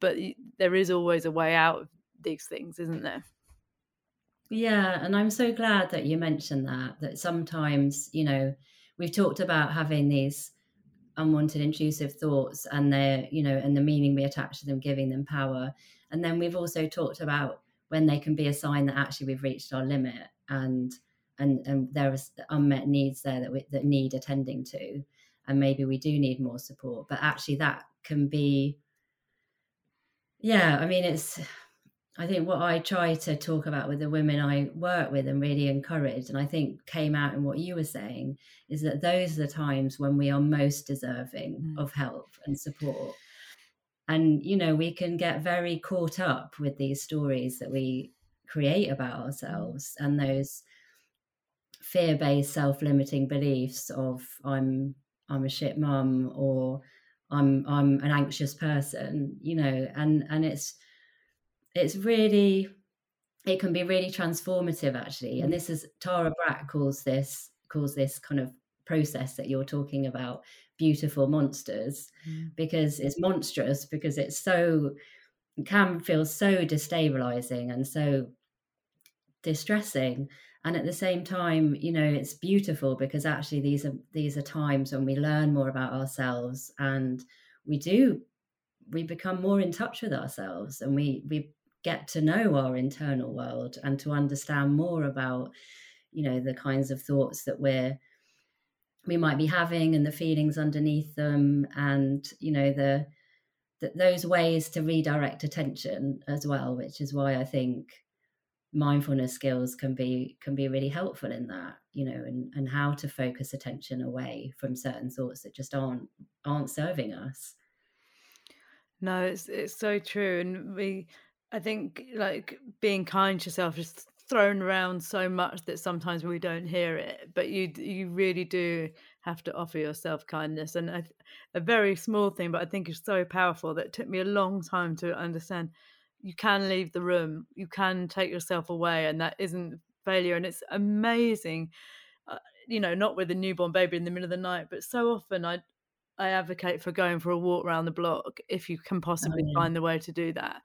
but there is always a way out of these things, isn't there? Yeah, and I'm so glad that you mentioned that, that sometimes, you know, we've talked about having these unwanted intrusive thoughts and their, you know, and the meaning we attach to them, giving them power, and then we've also talked about when they can be a sign that actually we've reached our limit and and and there are unmet needs there that we, that need attending to, and maybe we do need more support. But actually that can be, yeah, I mean, it's, I think what I try to talk about with the women I work with and really encourage, and I think came out in what you were saying, is that those are the times when we are most deserving mm. of help and support. And, you know, we can get very caught up with these stories that we create about ourselves and those fear-based self-limiting beliefs of I'm I'm a shit mum or I'm I'm an anxious person, you know, and, and it's it's really, it can be really transformative actually. And this is, Tara Brach calls this calls this kind of process that you're talking about beautiful monsters, mm. because it's monstrous, because it's so, can feel so destabilizing and so distressing, and at the same time, you know, it's beautiful because actually these are these are times when we learn more about ourselves and we do we become more in touch with ourselves, and we we get to know our internal world and to understand more about, you know, the kinds of thoughts that we're we might be having and the feelings underneath them, and, you know, the, the those ways to redirect attention as well, which is why I think mindfulness skills can be can be really helpful in that, you know, and, and how to focus attention away from certain thoughts that just aren't aren't serving us. No, it's it's so true. And we I think like being kind to yourself is thrown around so much that sometimes we don't hear it, but you you really do have to offer yourself kindness. And a, a very small thing, but I think it's so powerful, that it took me a long time to understand. You can leave the room, you can take yourself away, and that isn't failure. And it's amazing, uh, you know, not with a newborn baby in the middle of the night, but so often I I advocate for going for a walk around the block if you can possibly oh, yeah. find the way to do that.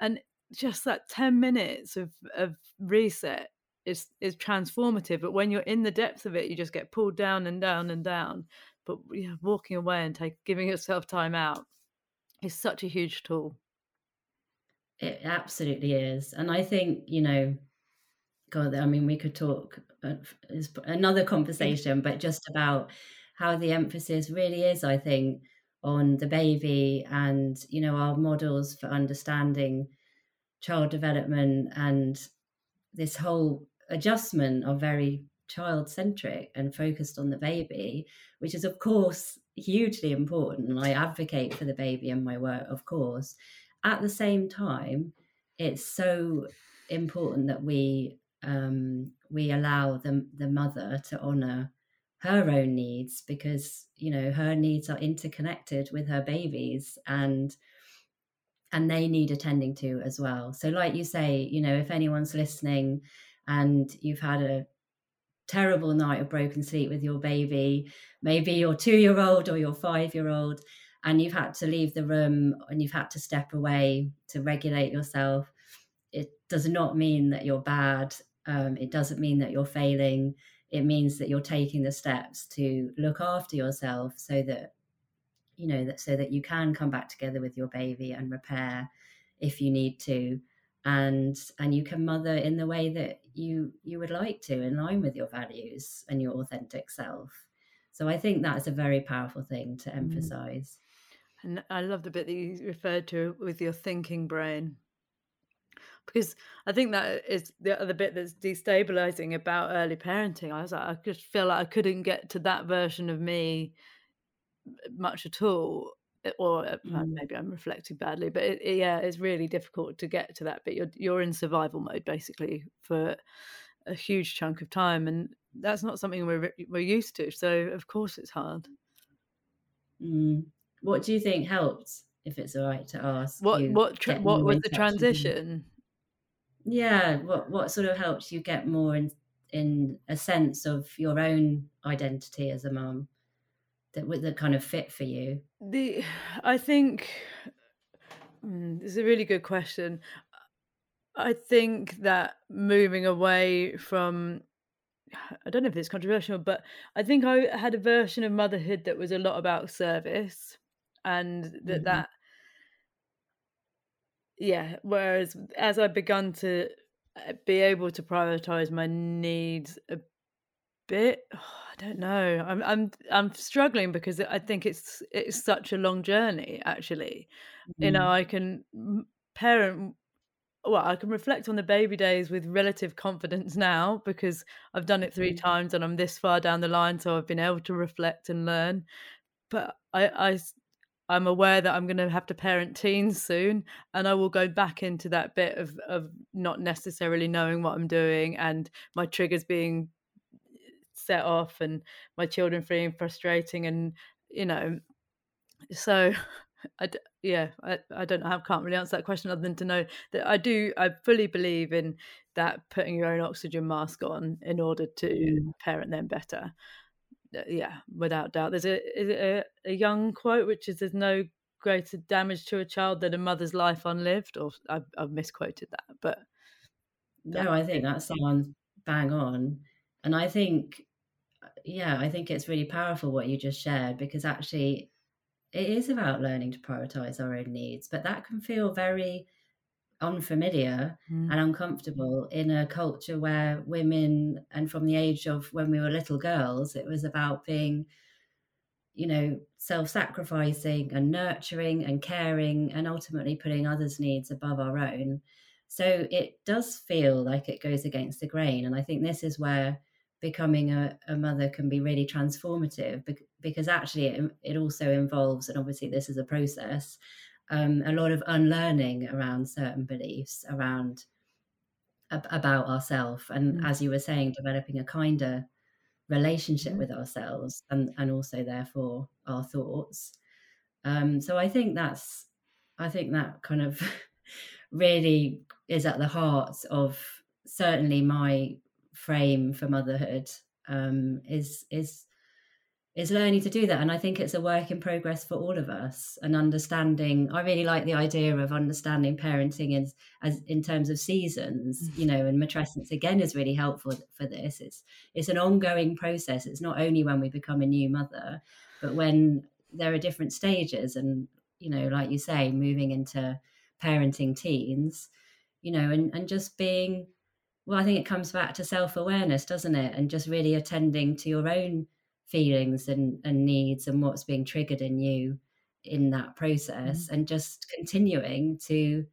And just that ten minutes of, of reset is is transformative. But when you're in the depth of it, you just get pulled down and down and down. But yeah, walking away and take, giving yourself time out is such a huge tool. It absolutely is. And I think, you know, God, I mean, we could talk uh, another conversation, but just about how the emphasis really is, I think, on the baby and, you know, our models for understanding child development and this whole adjustment are very child-centric and focused on the baby, which is, of course, hugely important. And I advocate for the baby in my work, of course. At the same time, it's so important that we um, we allow the, the mother to honour her own needs, because, you know, her needs are interconnected with her baby's, and and they need attending to as well. So like you say, you know, if anyone's listening and you've had a terrible night of broken sleep with your baby, maybe your two-year-old or your five-year-old, and you've had to leave the room and you've had to step away to regulate yourself, it does not mean that you're bad. Um, it doesn't mean that you're failing. It means that you're taking the steps to look after yourself so that, you know, that so that you can come back together with your baby and repair if you need to. And and you can mother in the way that you you would like to, in line with your values and your authentic self. So I think that's a very powerful thing to emphasize. And I love the bit that you referred to with your thinking brain, because I think that is the other bit that's destabilizing about early parenting. I was like, I just feel like I couldn't get to that version of me much at all. Or mm. maybe I'm reflecting badly, but it, it, yeah, it's really difficult to get to that. But you're you're in survival mode basically for a huge chunk of time, and that's not something we're we're used to. So of course it's hard. Mm. What do you think helped, if it's all right to ask? What what tra- what was the transition? Yeah, what what sort of helped you get more in in a sense of your own identity as a mum? That that kind of fit for you? The I think mm, this is a really good question. I think that moving away from, I don't know if it's controversial, but I think I had a version of motherhood that was a lot about service, and that mm-hmm. that yeah. Whereas as I begun to be able to prioritize my needs a bit, oh, I don't know. I'm I'm I'm struggling because I think it's it's such a long journey. Actually, mm. you know, I can parent. Well, I can reflect on the baby days with relative confidence now because I've done it three mm. times and I'm this far down the line, so I've been able to reflect and learn. But I I I'm aware that I'm going to have to parent teens soon, and I will go back into that bit of of not necessarily knowing what I'm doing and my triggers being set off and my children feeling frustrating, and you know, so I yeah I, I don't know, I can't really answer that question other than to know that I do I fully believe in that, putting your own oxygen mask on in order to parent them better, yeah without doubt. There's a is it a, a young quote which is, there's no greater damage to a child than a mother's life unlived, or I've, I've misquoted that, but no, I think that sounds bang on. And I think Yeah, I think it's really powerful what you just shared, because actually it is about learning to prioritize our own needs, but that can feel very unfamiliar mm. and uncomfortable in a culture where women, and from the age of when we were little girls, it was about being, you know, self-sacrificing and nurturing and caring and ultimately putting others' needs above our own. So it does feel like it goes against the grain. And I think this is where becoming a, a mother can be really transformative, because actually it, it also involves, and obviously this is a process, um, a lot of unlearning around certain beliefs around ab- about ourselves, and mm-hmm. as you were saying, developing a kinder relationship mm-hmm. with ourselves, and, and also therefore our thoughts. Um, so I think that's, I think that kind of really is at the heart of certainly my frame for motherhood, um is is is learning to do that. And I think it's a work in progress for all of us, and understanding, I really like the idea of understanding parenting as, as in terms of seasons, you know, and matrescence again is really helpful for this. It's it's an ongoing process. It's not only when we become a new mother, but when there are different stages, and you know, like you say, moving into parenting teens, you know, and and just being, well, I think it comes back to self-awareness, doesn't it? And just really attending to your own feelings and, and needs and what's being triggered in you in that process, mm-hmm. and just continuing to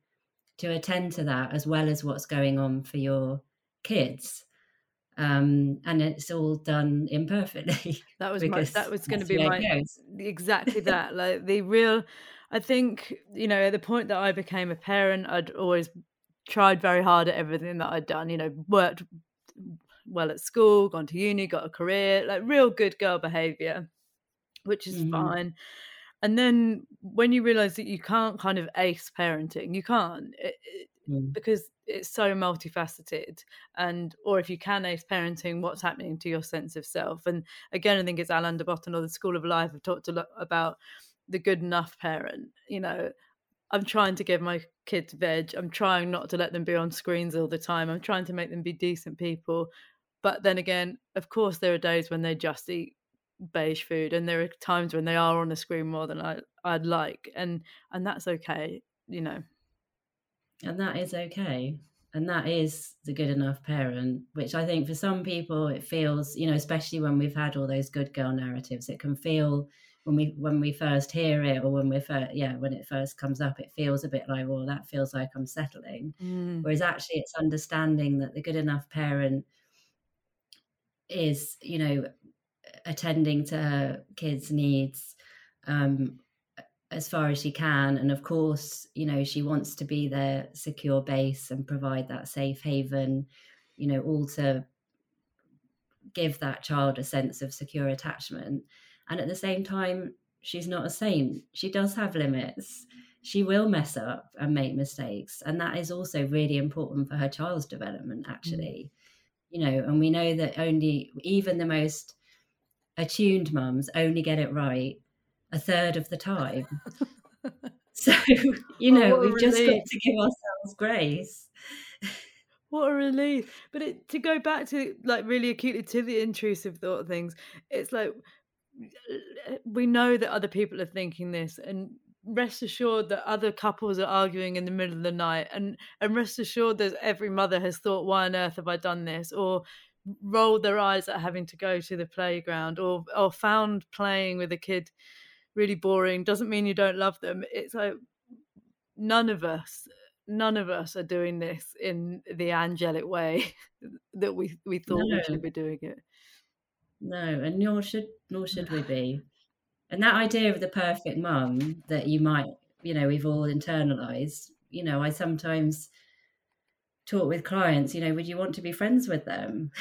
to attend to that as well as what's going on for your kids. Um, and it's all done imperfectly. That was my, that was going to be my exactly that. Like the real, I think, you know, at the point that I became a parent, I'd always tried very hard at everything that I'd done, you know, worked well at school, gone to uni, got a career, like real good girl behavior, which is mm-hmm. fine. And then when you realize that you can't kind of ace parenting, you can't it, it, mm. because it's so multifaceted, and or if you can ace parenting, what's happening to your sense of self? And again, I think it's Alain de Botton or the School of Life have talked a lot about the good enough parent, you know, I'm trying to give my kids veg. I'm trying not to let them be on screens all the time. I'm trying to make them be decent people. But then again, of course, there are days when they just eat beige food, and there are times when they are on the screen more than I, I'd like. And, and that's okay, you know. And that is okay. And that is the good enough parent, which I think for some people it feels, you know, especially when we've had all those good girl narratives, it can feel when we when we first hear it, or when we're first, yeah, when it first comes up, it feels a bit like, well, that feels like I'm settling. Mm. Whereas actually it's understanding that the good enough parent is, you know, attending to her kids' needs um, as far as she can. And of course, you know, she wants to be their secure base and provide that safe haven, you know, all to give that child a sense of secure attachment. And at the same time, she's not a saint. She does have limits. She will mess up and make mistakes. And that is also really important for her child's development, actually. Mm. You know, and we know that only, even the most attuned mums only get it right a third of the time. So, you know, oh, we've just got to give ourselves grace. What a relief. But it, to go back to, like, really acutely to the intrusive thought things, it's like, we know that other people are thinking this, and rest assured that other couples are arguing in the middle of the night, and and rest assured that every mother has thought, why on earth have I done this, or rolled their eyes at having to go to the playground, or or found playing with a kid really boring. Doesn't mean you don't love them. It's like, none of us none of us are doing this in the angelic way that we we thought no. we should be doing it. No, and nor should nor should we be. And that idea of the perfect mum that you might, you know, we've all internalized, you know, I sometimes talk with clients, you know, would you want to be friends with them?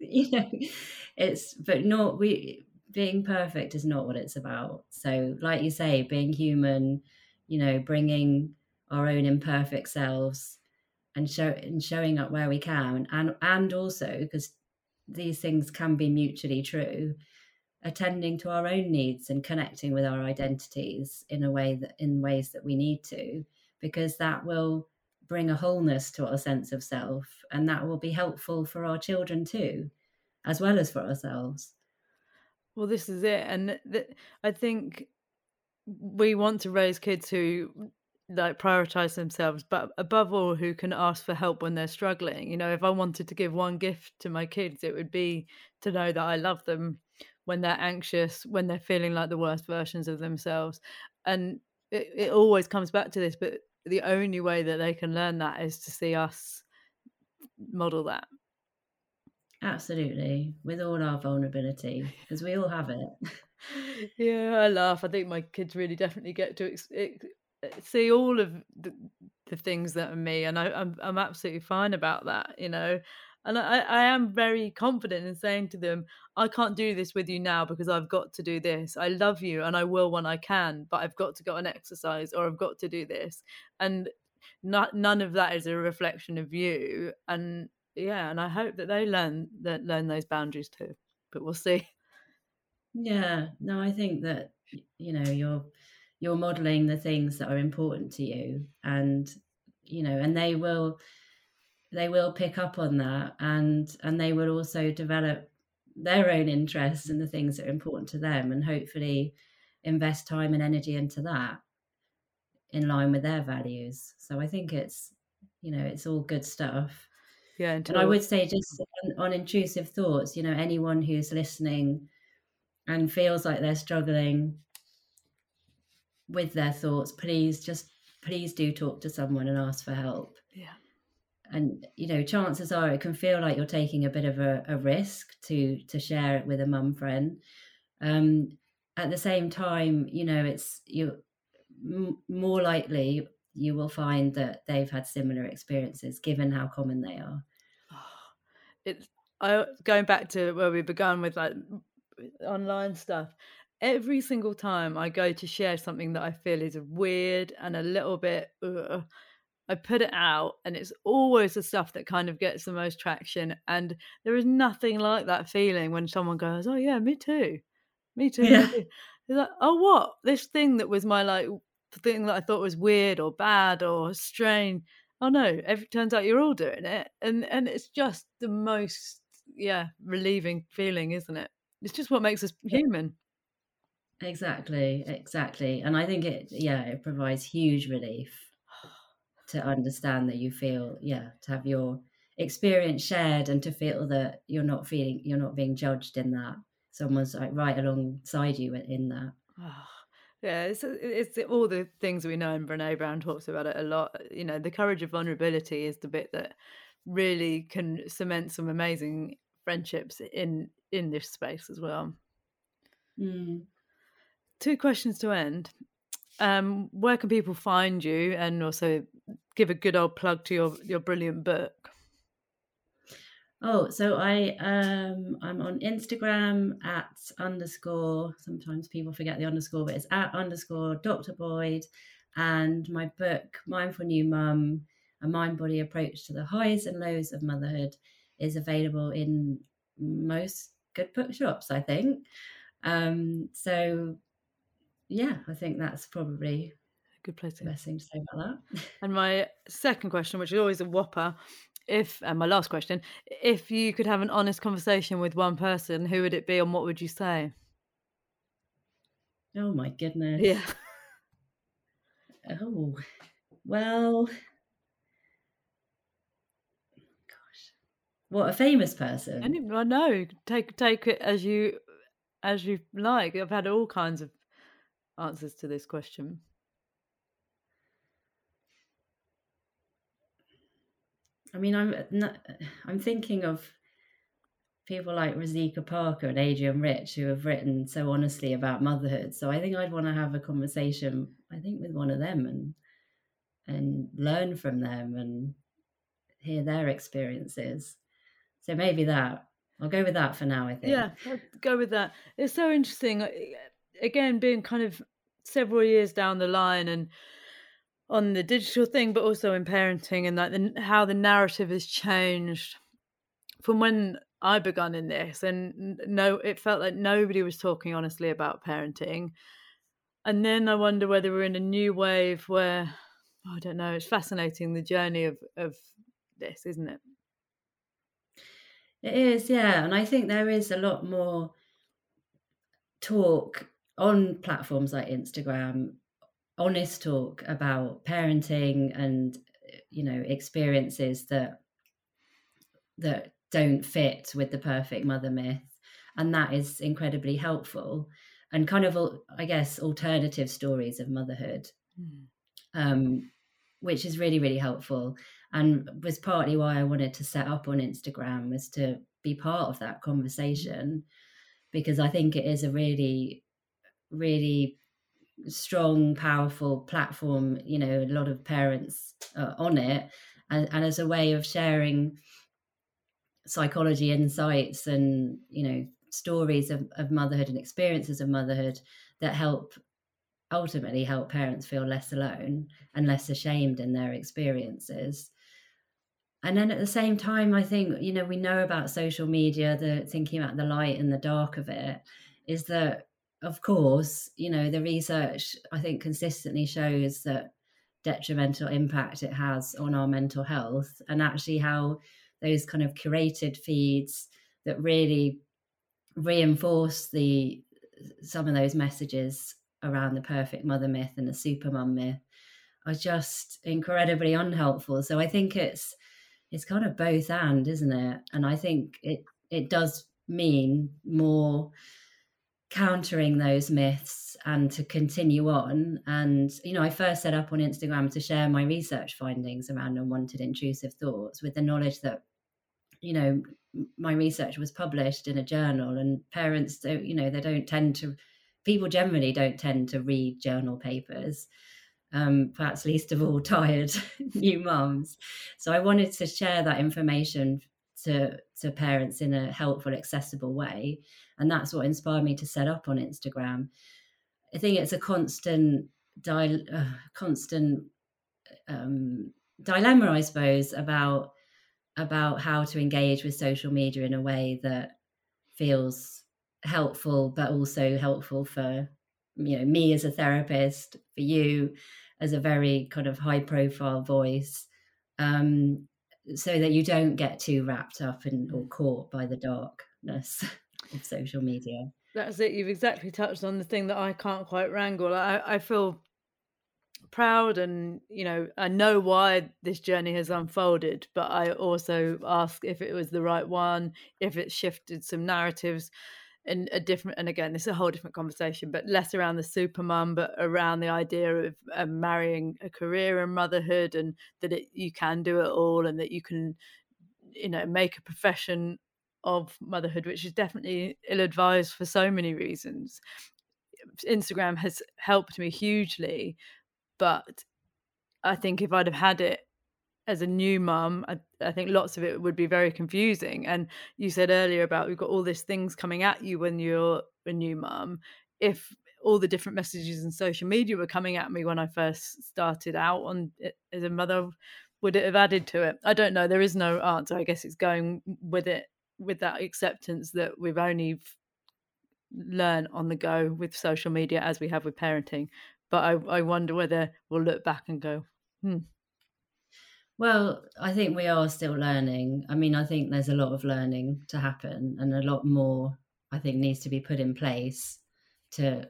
You know, it's, but not, we, being perfect is not what it's about. So like you say, being human, you know, bringing our own imperfect selves and show and showing up where we can. And, and also, because these things can be mutually true, attending to our own needs and connecting with our identities in a way that, in ways that we need to, because that will bring a wholeness to our sense of self, and that will be helpful for our children too, as well as for ourselves. Well, this is it. And th- I think we want to raise kids who, like, prioritize themselves, but above all, who can ask for help when they're struggling. You know, if I wanted to give one gift to my kids, it would be to know that I love them when they're anxious, when they're feeling like the worst versions of themselves. And it, it always comes back to this, but the only way that they can learn that is to see us model that. Absolutely, with all our vulnerability, because we all have it. Yeah, I laugh. I think my kids really definitely get to ex- ex- see all of the, the things that are me, and I, I'm I'm absolutely fine about that, you know. And I, I am very confident in saying to them, I can't do this with you now because I've got to do this. I love you and I will when I can, but I've got to go and exercise, or I've got to do this. And not, none of that is a reflection of you. And yeah, and I hope that they learn that learn those boundaries too. But we'll see. Yeah, no, I think that, you know, you're you're modeling the things that are important to you, and, you know, and they will they will pick up on that, and and they will also develop their own interests and the things that are important to them, and hopefully invest time and energy into that in line with their values. So I think it's, you know, it's all good stuff. Yeah. And I would say, just on, on intrusive thoughts, you know, anyone who's listening and feels like they're struggling with their thoughts, please just please do talk to someone and ask for help. Yeah. And, you know, chances are it can feel like you're taking a bit of a, a risk to to share it with a mum friend. Um, at the same time, you know, it's you m- more likely you will find that they've had similar experiences, given how common they are. It's I, going back to where we began with, like, online stuff. Every single time I go to share something that I feel is weird and a little bit, ugh, I put it out, and it's always the stuff that kind of gets the most traction. And there is nothing like that feeling when someone goes, oh yeah, me too. Me too. Yeah. It's like, oh, what? This thing that was my, like, thing that I thought was weird or bad or strange, oh no, it turns out you're all doing it. And and it's just the most, yeah, relieving feeling, isn't it? It's just what makes us human. Exactly, exactly. And I think it, yeah, it provides huge relief to understand that you feel, yeah, to have your experience shared and to feel that you're not feeling, you're not being judged in that. Someone's like right alongside you in that. Oh, yeah, it's, it's all the things we know, and Brené Brown talks about it a lot. You know, the courage of vulnerability is the bit that really can cement some amazing friendships in, in this space as well. Mm. Two questions to end. Um, where can people find you, and also give a good old plug to your, your brilliant book? Oh, so I, um, I'm on Instagram at underscore, sometimes people forget the underscore, but it's at underscore Dr Boyd, and my book, Mindful New Mum, A Mind-Body Approach to the Highs and Lows of Motherhood, is available in most good bookshops, I think. Um, so yeah, I think that's probably a good place, the best thing to say about that. And my second question, which is always a whopper, if and my last question, if you could have an honest conversation with one person, who would it be and what would you say? Oh my goodness. Yeah. Oh, well, gosh, what a famous person. I know. Take take it as you as you like. I've had all kinds of answers to this question. I mean, I'm not, I'm thinking of people like Rozsika Parker and Adrian Rich, who have written so honestly about motherhood. So I think I'd want to have a conversation, I think, with one of them and and learn from them and hear their experiences. So maybe that. I'll go with that for now, I think. Yeah, I'll go with that. It's so interesting. Again, being kind of several years down the line and on the digital thing, but also in parenting, and like the, how the narrative has changed from when I began in this, and no, it felt like nobody was talking honestly about parenting. And then I wonder whether we're in a new wave where, oh, I don't know, it's fascinating, the journey of, of this, isn't it? It is, yeah. And I think there is a lot more talk on platforms like Instagram, honest talk about parenting and, you know, experiences that that don't fit with the perfect mother myth, and that is incredibly helpful, and kind of, I guess, alternative stories of motherhood, mm. um which is really, really helpful, and was partly why I wanted to set up on Instagram, was to be part of that conversation, because I think it is a really, really strong, powerful platform. You know, a lot of parents are on it, and, and as a way of sharing psychology insights and, you know, stories of, of motherhood and experiences of motherhood that help ultimately help parents feel less alone and less ashamed in their experiences. And then at the same time, I think, you know, we know about social media, the thinking about the light and the dark of it is that, of course, you know, the research, I think, consistently shows that detrimental impact it has on our mental health, and actually how those kind of curated feeds that really reinforce the some of those messages around the perfect mother myth and the super mum myth are just incredibly unhelpful. So I think it's it's kind of both and, isn't it? And I think it it does mean more countering those myths and to continue on. And, you know, I first set up on Instagram to share my research findings around unwanted intrusive thoughts, with the knowledge that, you know, my research was published in a journal, and parents don't, you know, they don't tend to, people generally don't tend to read journal papers, um, perhaps least of all tired new mums. So I wanted to share that information to to parents in a helpful, accessible way, and that's what inspired me to set up on Instagram. I think it's a constant di- uh, constant um, dilemma, I suppose, about about how to engage with social media in a way that feels helpful, but also helpful for you know, me as a therapist, for you as a very kind of high profile voice, um, so that you don't get too wrapped up in or caught by the darkness of social media. That's it. You've exactly touched on the thing that I can't quite wrangle. I, I feel proud, and you know, I know why this journey has unfolded, but I also ask if it was the right one, if it shifted some narratives and a different, and again, this is a whole different conversation, but less around the super mum, but around the idea of uh, marrying a career and motherhood, and that it, you can do it all, and that you can, you know, make a profession of motherhood, which is definitely ill-advised for so many reasons. Instagram has helped me hugely, but I think if I'd have had it as a new mum, I, I think lots of it would be very confusing. And you said earlier about we've got all these things coming at you when you're a new mum. If all the different messages and social media were coming at me when I first started out on it, as a mother, would it have added to it? I don't know. There is no answer. I guess it's going with it, with that acceptance that we've only learned on the go with social media as we have with parenting. But I, I wonder whether we'll look back and go, hmm. Well, I think we are still learning. I mean, I think there's a lot of learning to happen, and a lot more, I think, needs to be put in place to,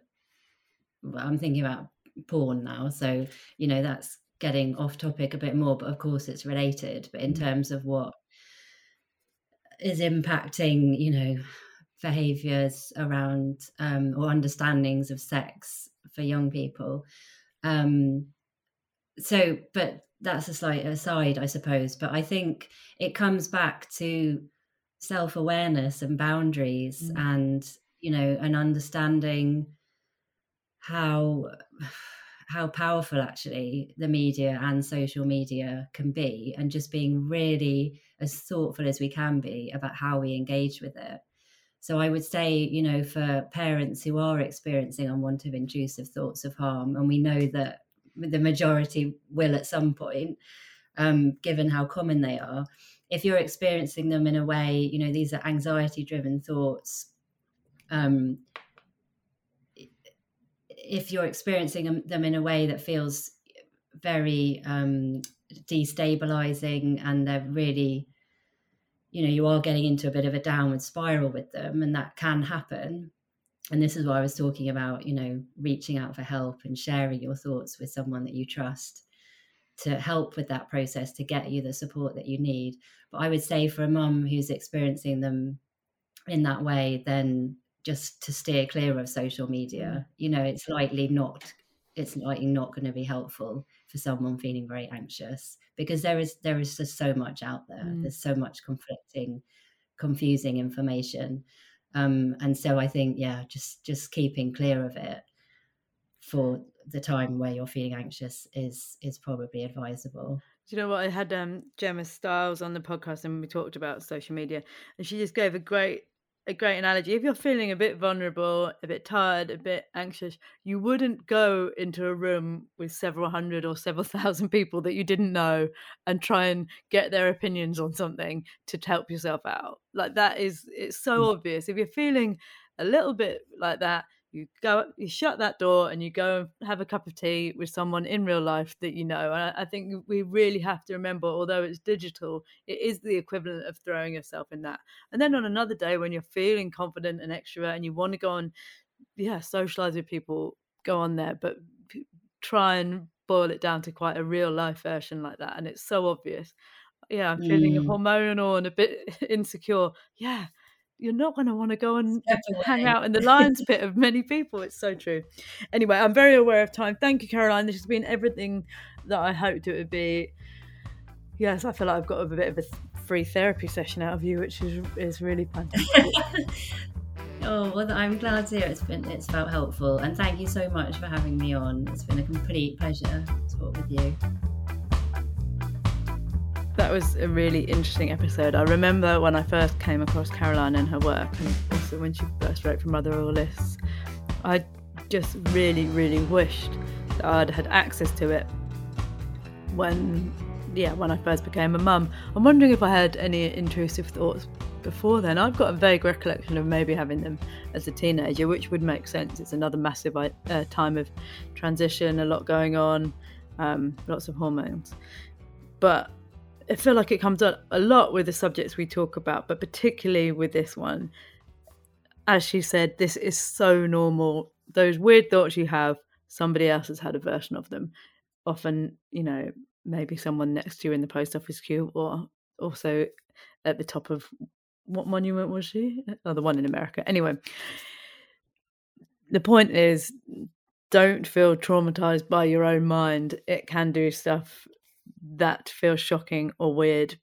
I'm thinking about porn now. So, you know, that's getting off topic a bit more, but of course it's related. But in terms of what is impacting, you know, behaviours around um, or understandings of sex for young people. Um, so, but that's a slight aside, I suppose. But I think it comes back to self-awareness and boundaries, mm. and, you know, and understanding how how powerful actually the media and social media can be, and just being really as thoughtful as we can be about how we engage with it. So I would say, you know, for parents who are experiencing unwanted intrusive thoughts of harm, and we know that the majority will at some point, um, given how common they are, if you're experiencing them in a way, you know, these are anxiety-driven thoughts. Um, if you're experiencing them in a way that feels very um, destabilizing, and they're really, you know, you are getting into a bit of a downward spiral with them, and that can happen. And this is what I was talking about, you know, reaching out for help and sharing your thoughts with someone that you trust to help with that process, to get you the support that you need. But I would say for a mum who's experiencing them in that way, then just to steer clear of social media. You know, it's likely not, it's likely not going to be helpful for someone feeling very anxious, because there is there is just so much out there. Mm. There's so much conflicting, confusing information. Um, and so I think, yeah, just, just keeping clear of it for the time where you're feeling anxious is is probably advisable. Do you know what? I had um, Gemma Stiles on the podcast, and we talked about social media, and she just gave a great a great analogy. If you're feeling a bit vulnerable, a bit tired, a bit anxious, you wouldn't go into a room with several hundred or several thousand people that you didn't know and try and get their opinions on something to help yourself out. Like, that is, it's so obvious. If you're feeling a little bit like that, you go, you shut that door and you go and have a cup of tea with someone in real life that you know. And I think we really have to remember, although it's digital, it is the equivalent of throwing yourself in that. And then on another day when you're feeling confident and extrovert and you want to go and, yeah, socialise with people, go on there, but try and boil it down to quite a real life version like that. And it's so obvious. Yeah, I'm feeling mm. hormonal and a bit insecure. Yeah. You're not going to want to go and hang out in the lion's pit of many people. It's so true. Anyway, I'm very aware of time. Thank you, Caroline. This has been everything that I hoped it would be. Yes, I feel like I've got a bit of a free therapy session out of you, which is is really fantastic. Oh, well, I'm glad to hear it's been, it's felt helpful. And thank you so much for having me on. It's been a complete pleasure to talk with you. That was a really interesting episode. I remember when I first came across Caroline and her work, and also when she first wrote for Mother All This, I just really, really wished that I'd had access to it when, yeah, when I first became a mum. I'm wondering if I had any intrusive thoughts before then. I've got a vague recollection of maybe having them as a teenager, which would make sense. It's another massive uh, time of transition, a lot going on, um, lots of hormones. But I feel like it comes up a lot with the subjects we talk about, but particularly with this one. As she said, this is so normal. Those weird thoughts you have, somebody else has had a version of them. Often, you know, maybe someone next to you in the post office queue, or also at the top of, what monument was she? Oh, the one in America. Anyway, the point is, don't feel traumatized by your own mind. It can do stuff that feels shocking or weird,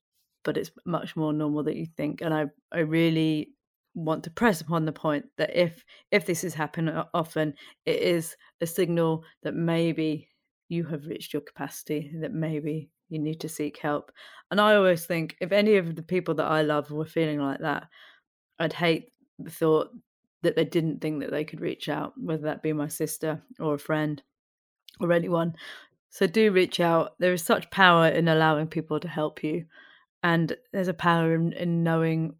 but it's much more normal than you think. And I, I really want to press upon the point that if if this is happening often, it is a signal that maybe you have reached your capacity, that maybe you need to seek help. And I always think, if any of the people that I love were feeling like that, I'd hate the thought that they didn't think that they could reach out, whether that be my sister or a friend or anyone. So do reach out. There is such power in allowing people to help you, and there's a power in, in knowing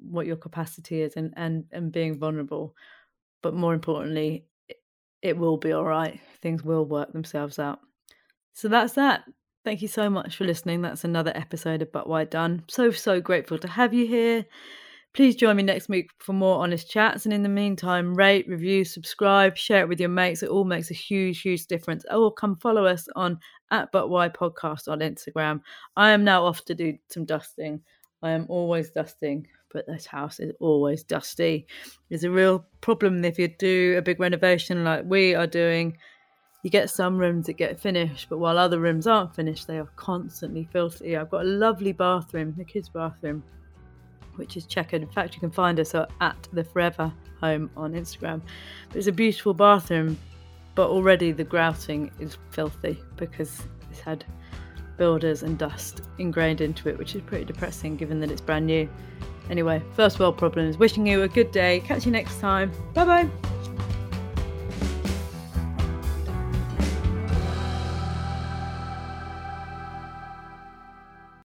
what your capacity is and, and, and being vulnerable. But more importantly, it will be all right. Things will work themselves out. So that's that. Thank you so much for listening. That's another episode of But Why Done. So, so grateful to have you here. Please join me next week for more honest chats. And in the meantime, rate, review, subscribe, share it with your mates. It all makes a huge, huge difference. Or come follow us on at But Why Podcast on Instagram. I am now off to do some dusting. I am always dusting, but this house is always dusty. It's a real problem if you do a big renovation like we are doing. You get some rooms that get finished, but while other rooms aren't finished, they are constantly filthy. I've got a lovely bathroom, the kids' bathroom, which is checkered. In fact, you can find us at The Forever Home on Instagram. But it's a beautiful bathroom, but already the grouting is filthy because it's had builders and dust ingrained into it, which is pretty depressing given that it's brand new. Anyway, first world problems. Wishing you a good day. Catch you next time. Bye bye.